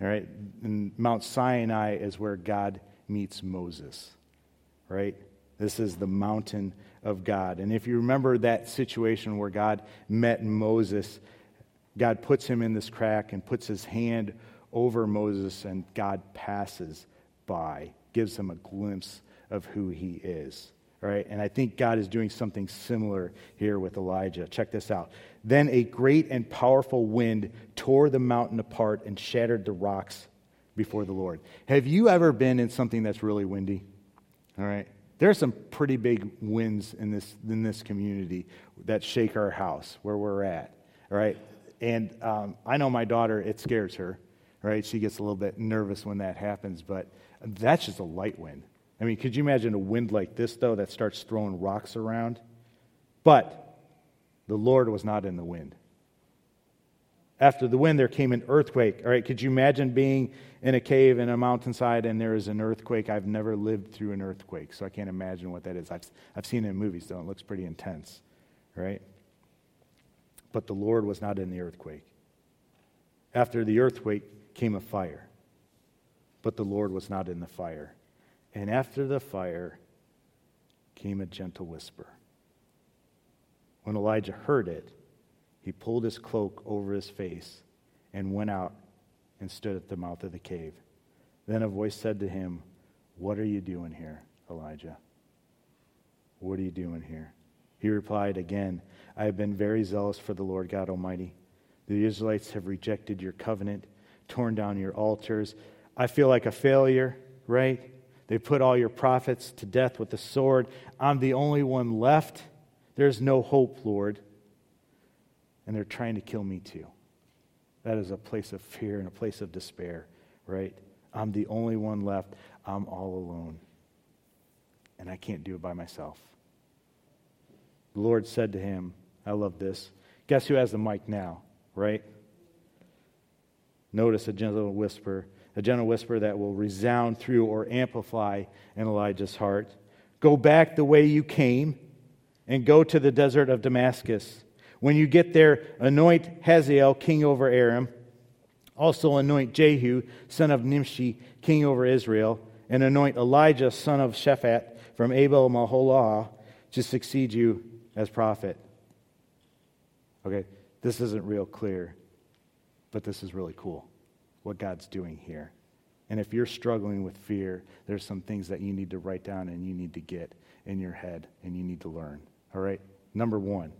All right? And Mount Sinai is where God meets Moses, right? This is the mountain of God. And if you remember that situation where God met Moses, God puts him in this crack and puts his hand over Moses, and God passes by, gives him a glimpse of who he is. All right, and I think God is doing something similar here with Elijah. Check this out. Then a great and powerful wind tore the mountain apart and shattered the rocks before the Lord. Have you ever been in something that's really windy? All right, there are some pretty big winds in this in this community that shake our house where we're at. All right, and um, I know my daughter; it scares her. Right, she gets a little bit nervous when that happens, but that's just a light wind. I mean, could you imagine a wind like this, though, that starts throwing rocks around? But the Lord was not in the wind. After the wind, there came an earthquake. All right, could you imagine being in a cave in a mountainside and there is an earthquake? I've never lived through an earthquake, so I can't imagine what that is. I've, I've seen it in movies, though. It looks pretty intense, right? But the Lord was not in the earthquake. After the earthquake came a fire, but the Lord was not in the fire. And after the fire came a gentle whisper. When Elijah heard it, he pulled his cloak over his face and went out and stood at the mouth of the cave. Then a voice said to him, "What are you doing here, Elijah? What are you doing here?" He replied again, "I have been very zealous for the Lord God Almighty. The Israelites have rejected your covenant, torn down your altars. I feel like a failure, right? They put all your prophets to death with the sword. I'm the only one left. There's no hope, Lord. And they're trying to kill me too." That is a place of fear and a place of despair, right? I'm the only one left. I'm all alone. And I can't do it by myself. The Lord said to him, I love this. Guess who has the mic now, right? Notice a gentle whisper. A gentle whisper that will resound through or amplify in Elijah's heart. Go back the way you came and go to the desert of Damascus. When you get there, anoint Hazael, king over Aram. Also anoint Jehu, son of Nimshi, king over Israel. And anoint Elijah, son of Shaphat, from Abel Maholah, to succeed you as prophet. Okay, this isn't real clear, but this is really cool. What God's doing here. And if you're struggling with fear, there's some things that you need to write down and you need to get in your head and you need to learn. All right? Number one,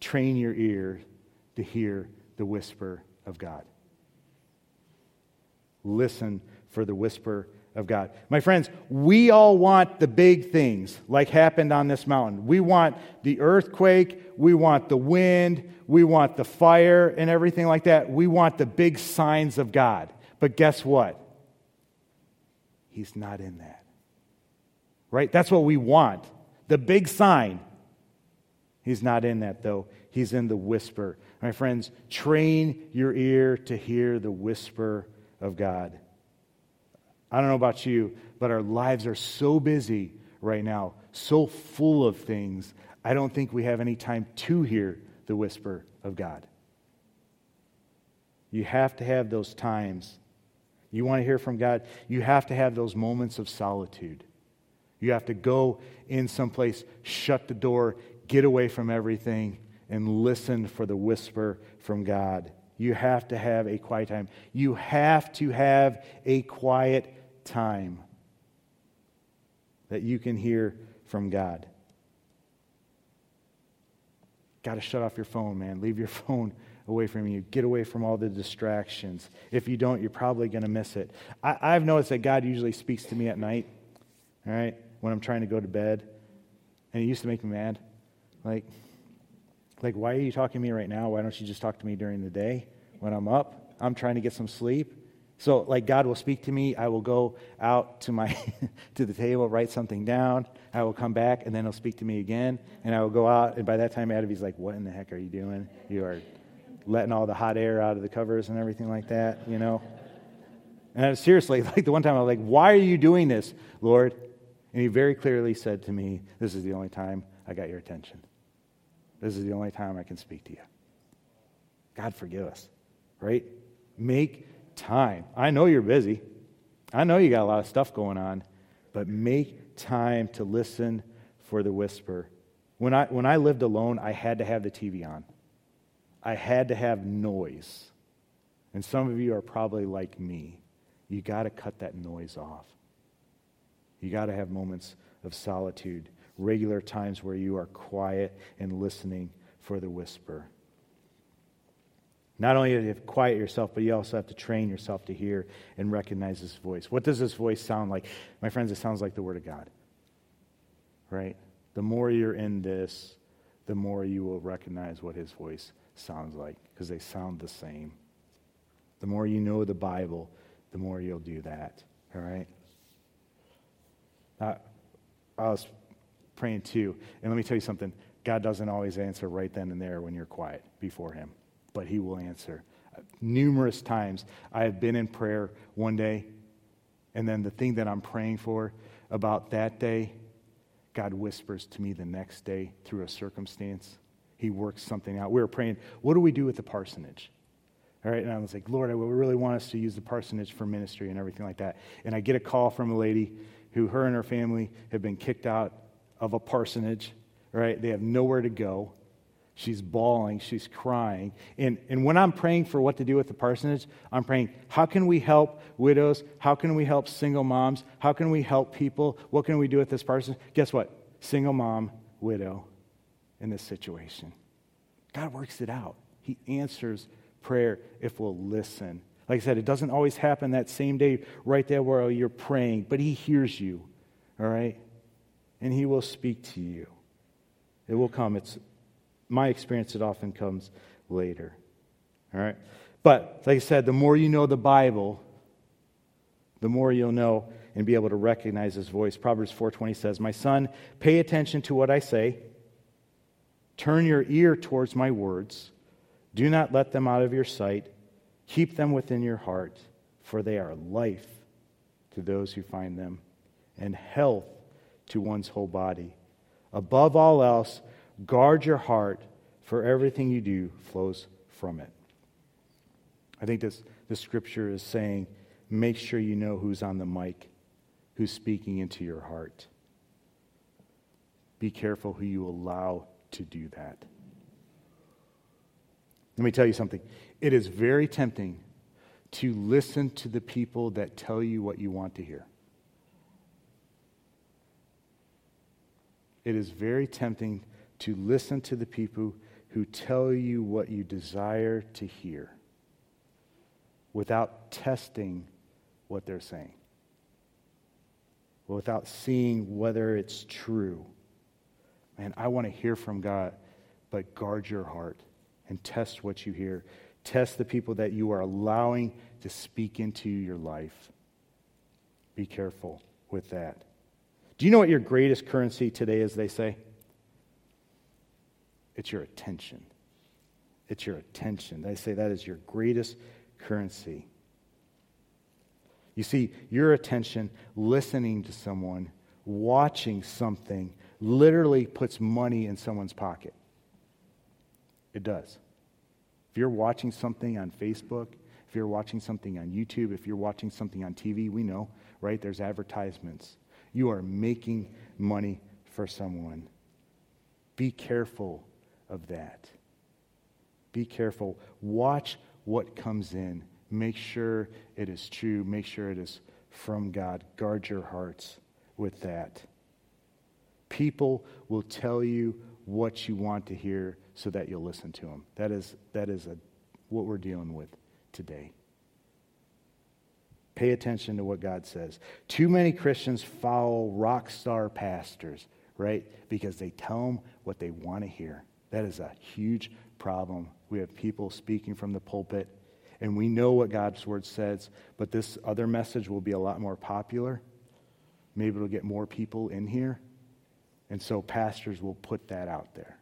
train your ear to hear the whisper of God. Listen for the whisper of God. My friends, we all want the big things like happened on this mountain. We want the earthquake, we want the wind, we want the fire and everything like that. We want the big signs of God. But guess what? He's not in that. Right? That's what we want. The big sign. He's not in that though. He's in the whisper. My friends, train your ear to hear the whisper of God. I don't know about you, but our lives are so busy right now, so full of things, I don't think we have any time to hear the whisper of God. You have to have those times. You want to hear from God, you have to have those moments of solitude. You have to go in someplace, shut the door, get away from everything, and listen for the whisper from God. You have to have a quiet time. You have to have a quiet time that you can hear from God. Got to shut off your phone, man. Leave your phone away from you. Get away from all the distractions. If you don't, you're probably going to miss it. I, I've noticed that God usually speaks to me at night, all right, when I'm trying to go to bed. And it used to make me mad. Like, Like, why are you talking to me right now? Why don't you just talk to me during the day when I'm up? I'm trying to get some sleep. So, like, God will speak to me. I will go out to my to the table, write something down. I will come back, and then he'll speak to me again. And I will go out, and by that time, Adavi's like, what in the heck are you doing? You are letting all the hot air out of the covers and everything like that, you know? And I was seriously, like, the one time I was like, why are you doing this, Lord? And he very clearly said to me, this is the only time I got your attention. This is the only time I can speak to you. God forgive us, right? Make time. I know you're busy. I know you got a lot of stuff going on, but make time to listen for the whisper. When I when I lived alone, I had to have the T V on. I had to have noise. And some of you are probably like me. You got to cut that noise off. You got to have moments of solitude, regular times where you are quiet and listening for the whisper. Not only do you have to quiet yourself, but you also have to train yourself to hear and recognize this voice. What does this voice sound like? My friends, it sounds like the Word of God, right? The more you're in this, the more you will recognize what His voice sounds like, because they sound the same. The more you know the Bible, the more you'll do that, all right? Uh, I was praying too, and let me tell you something. God doesn't always answer right then and there when you're quiet before Him, but He will answer. Numerous times I have been in prayer one day, and then the thing that I'm praying for about that day, God whispers to me the next day through a circumstance. He works something out. We were praying, what do we do with the parsonage? All right, and I was like, Lord, I really want us to use the parsonage for ministry and everything like that. And I get a call from a lady who, her and her family have been kicked out of a parsonage, right? They have nowhere to go. She's bawling. She's crying. And and when I'm praying for what to do with the parsonage, I'm praying, how can we help widows? How can we help single moms? How can we help people? What can we do with this parsonage? Guess what? Single mom, widow in this situation. God works it out. He answers prayer if we'll listen. Like I said, it doesn't always happen that same day right there where you're praying, but He hears you, all right? And He will speak to you. It will come. It's my experience, it often comes later, all right? But like I said, the more you know the Bible, the more you'll know and be able to recognize His voice. Proverbs four twenty says, "My son, pay attention to what I say. Turn your ear towards my words. Do not let them out of your sight. Keep them within your heart, for they are life to those who find them, and health to one's whole body. Above all else, guard your heart, for everything you do flows from it." I think this, this scripture is saying, make sure you know who's on the mic, who's speaking into your heart. Be careful who you allow to do that. Let me tell you something. It is very tempting to listen to the people that tell you what you want to hear. It is very tempting to listen to the people who tell you what you desire to hear without testing what they're saying, without seeing whether it's true. Man, I want to hear from God, but guard your heart. And test what you hear. Test the people that you are allowing to speak into your life. Be careful with that. Do you know what your greatest currency today is, they say? It's your attention. It's your attention. They say that is your greatest currency. You see, your attention, listening to someone, watching something, literally puts money in someone's pocket. It does. If you're watching something on Facebook, if you're watching something on YouTube, if you're watching something on T V, we know, right? There's advertisements. You are making money for someone. Be careful of that. Be careful. Watch what comes in. Make sure it is true. Make sure it is from God. Guard your hearts with that. People will tell you what you want to hear so that you'll listen to them. That is that is a, what we're dealing with today. Pay attention to what God says. Too many Christians follow rock star pastors, right? Because they tell them what they want to hear. That is a huge problem. We have people speaking from the pulpit, and we know what God's word says, but this other message will be a lot more popular. Maybe it'll get more people in here. And so pastors will put that out there.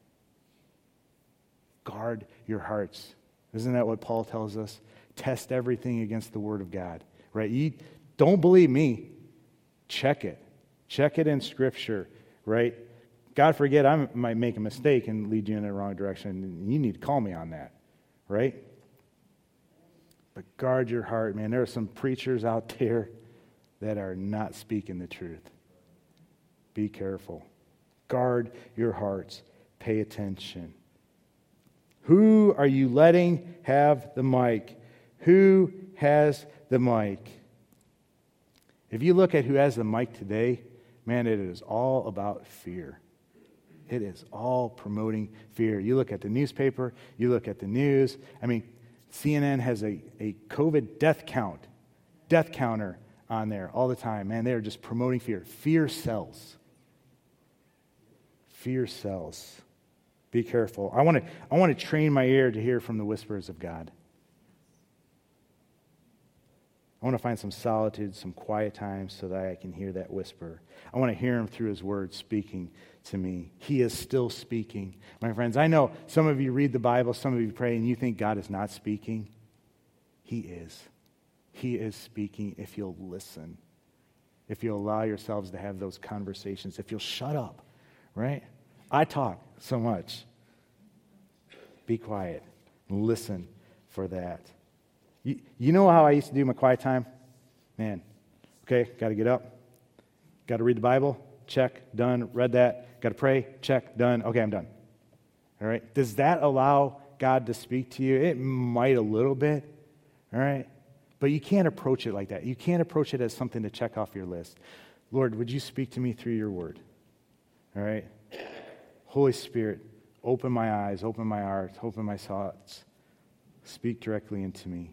Guard your hearts. Isn't that what Paul tells us? Test everything against the Word of God, right? You don't believe me. Check it. Check it in Scripture, right? God forbid I might make a mistake and lead you in the wrong direction. You need to call me on that, right? But guard your heart, man. There are some preachers out there that are not speaking the truth. Be careful. Guard your hearts. Pay attention. Who are you letting have the mic? Who has the mic? If you look at who has the mic today, man, it is all about fear. It is all promoting fear. You look at the newspaper, you look at the news. I mean, C N N has a, a COVID death count, death counter on there all the time. Man, they are just promoting fear. Fear sells. Fear sells. Be careful. I want to I want to train my ear to hear from the whispers of God. I want to find some solitude, some quiet time so that I can hear that whisper. I want to hear him through his word speaking to me. He is still speaking. My friends, I know some of you read the Bible, some of you pray, and you think God is not speaking. He is. He is speaking if you'll listen, if you'll allow yourselves to have those conversations, if you'll shut up, right? I talk so much. Be quiet. Listen for that. You, you know how I used to do my quiet time? Man, okay, got to get up. Got to read the Bible. Check, done, read that. Got to pray. Check, done. Okay, I'm done. All right? Does that allow God to speak to you? It might a little bit. All right? But you can't approach it like that. You can't approach it as something to check off your list. Lord, would you speak to me through your word? All right? Holy Spirit, open my eyes, open my heart, open my thoughts. Speak directly into me.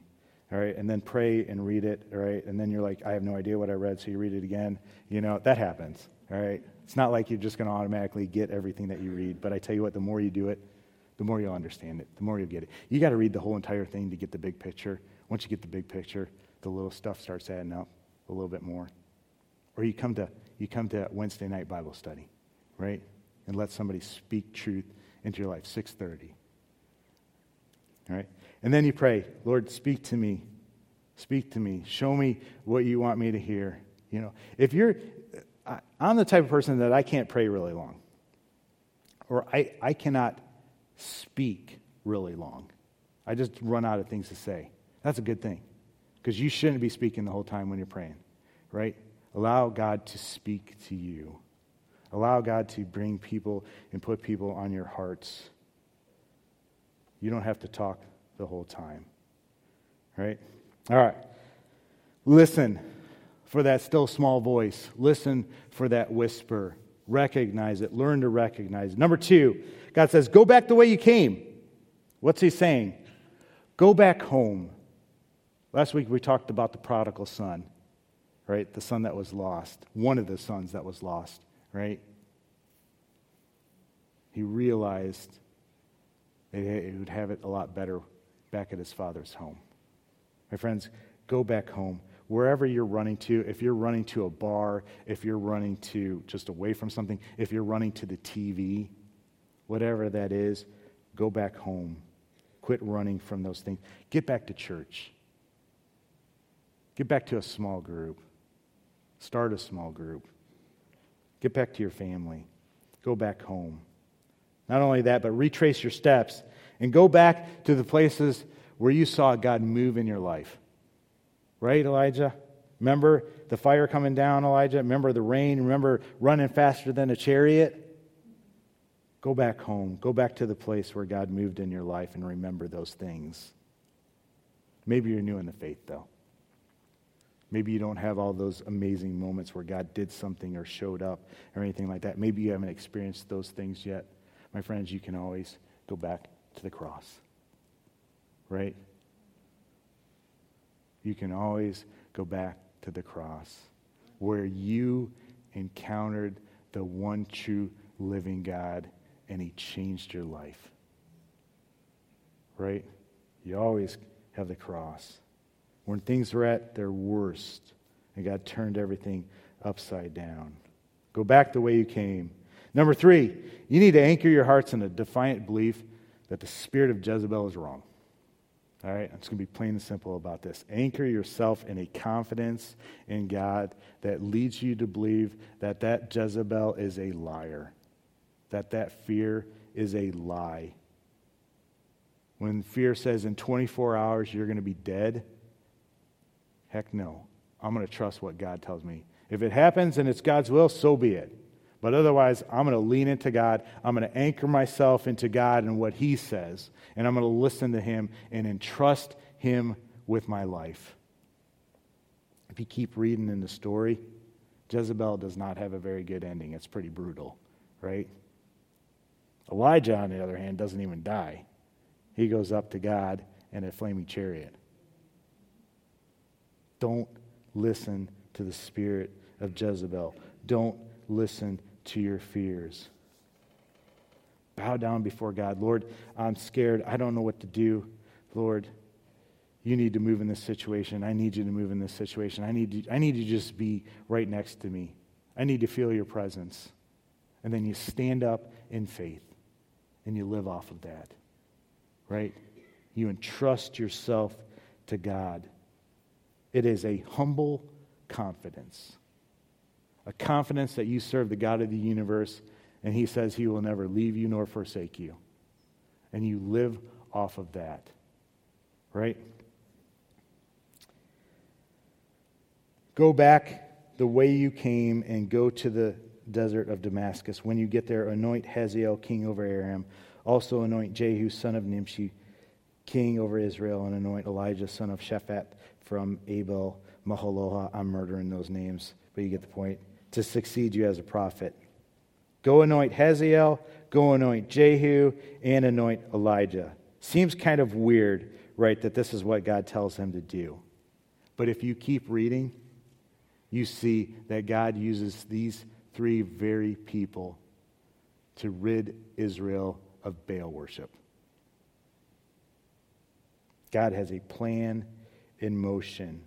All right? And then pray and read it. All right? And then you're like, I have no idea what I read, so you read it again. You know, that happens. All right? It's not like you're just going to automatically get everything that you read. But I tell you what, the more you do it, the more you'll understand it, the more you'll get it. You got to read the whole entire thing to get the big picture. Once you get the big picture, the little stuff starts adding up a little bit more. Or you come to you come to Wednesday night Bible study, right? And let somebody speak truth into your life, six thirty. All right? And then you pray, Lord, speak to me. Speak to me. Show me what you want me to hear. You know, if you're, I, I'm the type of person that I can't pray really long. Or I, I cannot speak really long. I just run out of things to say. That's a good thing. Because you shouldn't be speaking the whole time when you're praying. Right? Allow God to speak to you. Allow God to bring people and put people on your hearts. You don't have to talk the whole time. Right? All right. Listen for that still small voice. Listen for that whisper. Recognize it. Learn to recognize it. Number two, God says, go back the way you came. What's he saying? Go back home. Last week we talked about the prodigal son, right? The son that was lost. One of the sons that was lost. Right? He realized that he would have it a lot better back at his father's home. My friends, go back home. Wherever you're running to, if you're running to a bar, if you're running to just away from something, if you're running to the T V, whatever that is, go back home. Quit running from those things. Get back to church. Get back to a small group. Start a small group. Get back to your family. Go back home. Not only that, but retrace your steps and go back to the places where you saw God move in your life. Right, Elijah? Remember the fire coming down, Elijah? Remember the rain? Remember running faster than a chariot? Go back home. Go back to the place where God moved in your life and remember those things. Maybe you're new in the faith, though. Maybe you don't have all those amazing moments where God did something or showed up or anything like that. Maybe you haven't experienced those things yet. My friends, you can always go back to the cross, right? You can always go back to the cross where you encountered the one true living God and he changed your life, right? You always have the cross. When things were at their worst, and God turned everything upside down. Go back the way you came. Number three, you need to anchor your hearts in a defiant belief that the spirit of Jezebel is wrong. All right, I'm just going to be plain and simple about this. Anchor yourself in a confidence in God that leads you to believe that that Jezebel is a liar, that that fear is a lie. When fear says in twenty-four hours you're going to be dead, heck no. I'm going to trust what God tells me. If it happens and it's God's will, so be it. But otherwise, I'm going to lean into God. I'm going to anchor myself into God and what he says. And I'm going to listen to him and entrust him with my life. If you keep reading in the story, Jezebel does not have a very good ending. It's pretty brutal, right? Elijah, on the other hand, doesn't even die. He goes up to God in a flaming chariot. Don't listen to the spirit of Jezebel. Don't listen to your fears. Bow down before God. Lord, I'm scared. I don't know what to do. Lord, you need to move in this situation. I need you to move in this situation. I need you, I need you to just be right next to me. I need to feel your presence. And then you stand up in faith and you live off of that, right? You entrust yourself to God. It is a humble confidence, a confidence that you serve the God of the universe, and he says he will never leave you nor forsake you. And you live off of that, right? Go back the way you came and go to the desert of Damascus. When you get there, anoint Hazael king over Aram. Also anoint Jehu son of Nimshi king over Israel, and anoint Elijah son of Shaphat from Abel Maholah. I'm murdering those names, but you get the point. To succeed you as a prophet. Go anoint Hazael, go anoint Jehu, and anoint Elijah. Seems kind of weird, right, that this is what God tells him to do. But if you keep reading, you see that God uses these three very people to rid Israel of Baal worship. God has a plan in motion.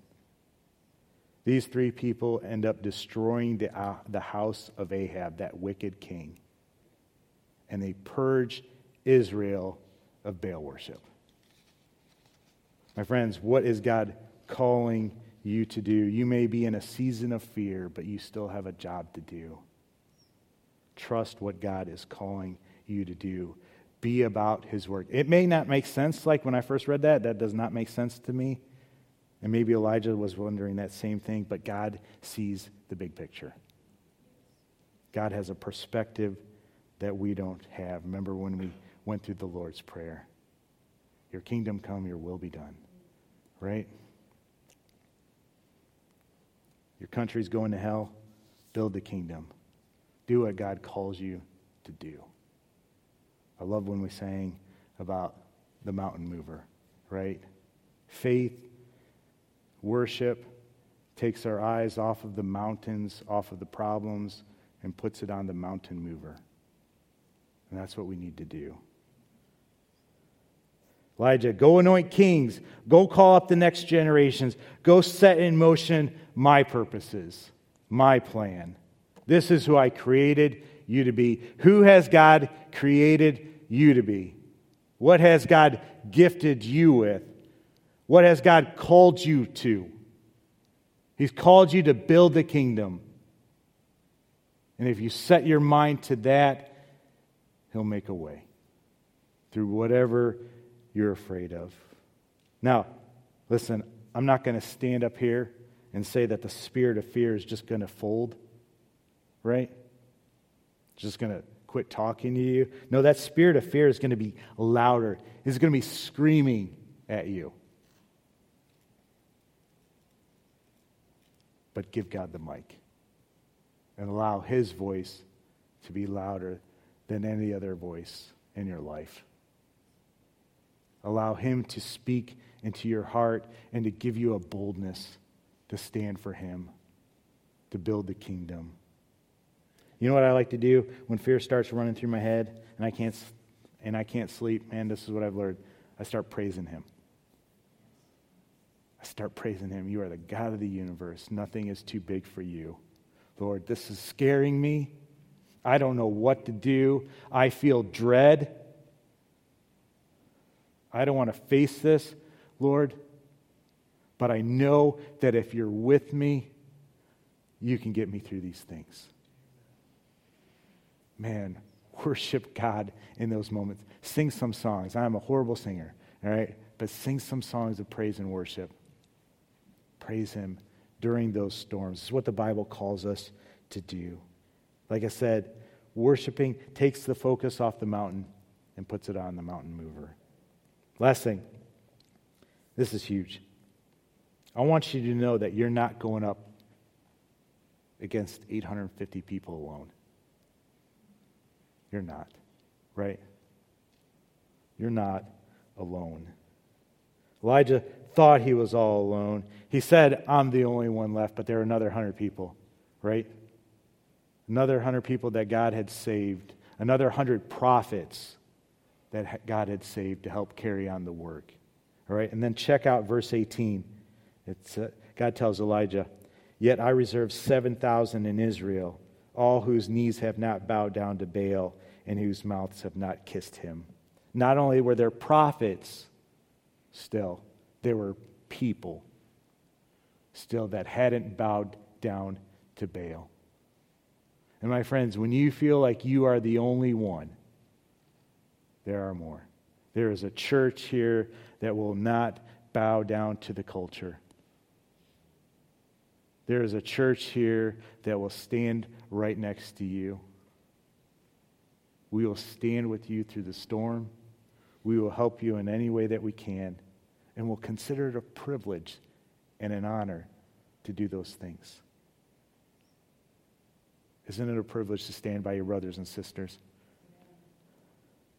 These three people end up destroying the, uh, the house of Ahab, that wicked king. And they purge Israel of Baal worship. My friends, what is God calling you to do? You may be in a season of fear, but you still have a job to do. Trust what God is calling you to do. Be about his work. It may not make sense. Like when I first read that, that does not make sense to me. And maybe Elijah was wondering that same thing, but God sees the big picture. God has a perspective that we don't have. Remember when we went through the Lord's Prayer? Your kingdom come, your will be done. Right? Your country's going to hell. Build the kingdom. Do what God calls you to do. I love when we sang about the mountain mover, right? Faith worship takes our eyes off of the mountains, off of the problems, and puts it on the mountain mover. And that's what we need to do. Elijah, go anoint kings. Go call up the next generations. Go set in motion my purposes, my plan. This is who I created you to be. Who has God created you to be? What has God gifted you with? What has God called you to? He's called you to build the kingdom. And if you set your mind to that, he'll make a way through whatever you're afraid of. Now, listen, I'm not going to stand up here and say that the spirit of fear is just going to fold, right? Just going to quit talking to you. No, that spirit of fear is going to be louder. It's going to be screaming at you. But give God the mic and allow his voice to be louder than any other voice in your life. Allow him to speak into your heart and to give you a boldness to stand for him, to build the kingdom. You know what I like to do when fear starts running through my head and I can't and I can't sleep? Man, this is what I've learned. I start praising him. Start praising him. You are the God of the universe. Nothing is too big for you. Lord, this is scaring me. I don't know what to do. I feel dread. I don't want to face this, Lord. But I know that if you're with me, you can get me through these things. Man, worship God in those moments. Sing some songs. I'm a horrible singer, all right? But sing some songs of praise and worship. Praise him during those storms. This is what the Bible calls us to do. Like I said, worshiping takes the focus off the mountain and puts it on the mountain mover. Last thing, this is huge. I want you to know that you're not going up against eight hundred fifty people alone. You're not, right? You're not alone. Elijah thought he was all alone. He said, I'm the only one left, but there are another one hundred people, right? Another one hundred people that God had saved. Another one hundred prophets that God had saved to help carry on the work. All right, and then check out verse eighteen. It's uh, God tells Elijah, yet I reserve seven thousand in Israel, all whose knees have not bowed down to Baal and whose mouths have not kissed him. Not only were there prophets still, there were people still that hadn't bowed down to Baal. And my friends, when you feel like you are the only one, there are more. There is a church here that will not bow down to the culture. There is a church here that will stand right next to you. We will stand with you through the storm. We will help you in any way that we can. And we'll consider it a privilege and an honor to do those things. Isn't it a privilege to stand by your brothers and sisters?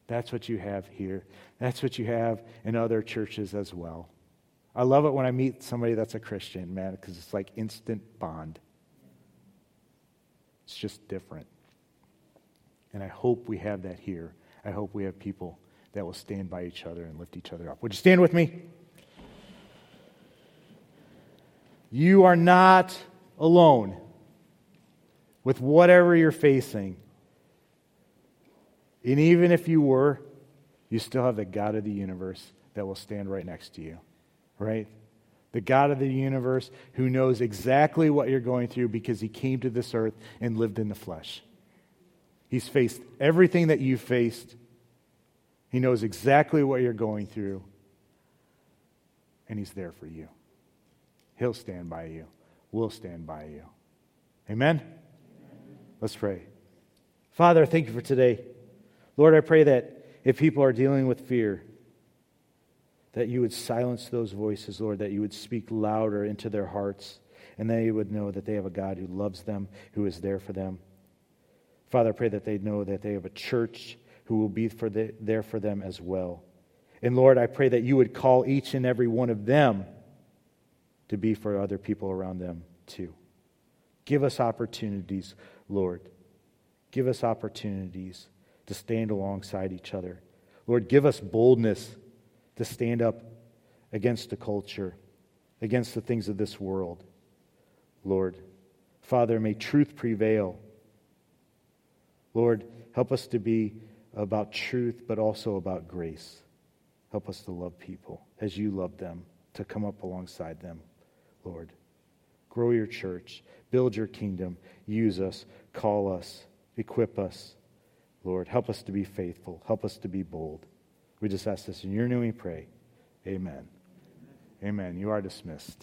That's what you have here. That's what you have in other churches as well. I love it when I meet somebody that's a Christian, man, because it's like instant bond. It's just different. And I hope we have that here. I hope we have people that will stand by each other and lift each other up. Would you stand with me? You are not alone with whatever you're facing. And even if you were, you still have the God of the universe that will stand right next to you, right? The God of the universe who knows exactly what you're going through because he came to this earth and lived in the flesh. He's faced everything that you've faced. He knows exactly what you're going through, and he's there for you. He'll stand by you. We'll stand by you. Amen? Amen. Let's pray. Father, thank you for today. Lord, I pray that if people are dealing with fear, that you would silence those voices, Lord, that you would speak louder into their hearts, and they would know that they have a God who loves them, who is there for them. Father, I pray that they know that they have a church who will be for the, there for them as well. And Lord, I pray that you would call each and every one of them to be for other people around them too. Give us opportunities, Lord. Give us opportunities to stand alongside each other. Lord, give us boldness to stand up against the culture, against the things of this world. Lord, Father, may truth prevail. Lord, help us to be about truth, but also about grace. Help us to love people as you love them, to come up alongside them, Lord. Grow your church, build your kingdom, use us, call us, equip us, Lord. Help us to be faithful. Help us to be bold. We just ask this in your name we pray. Amen. Amen. Amen. You are dismissed.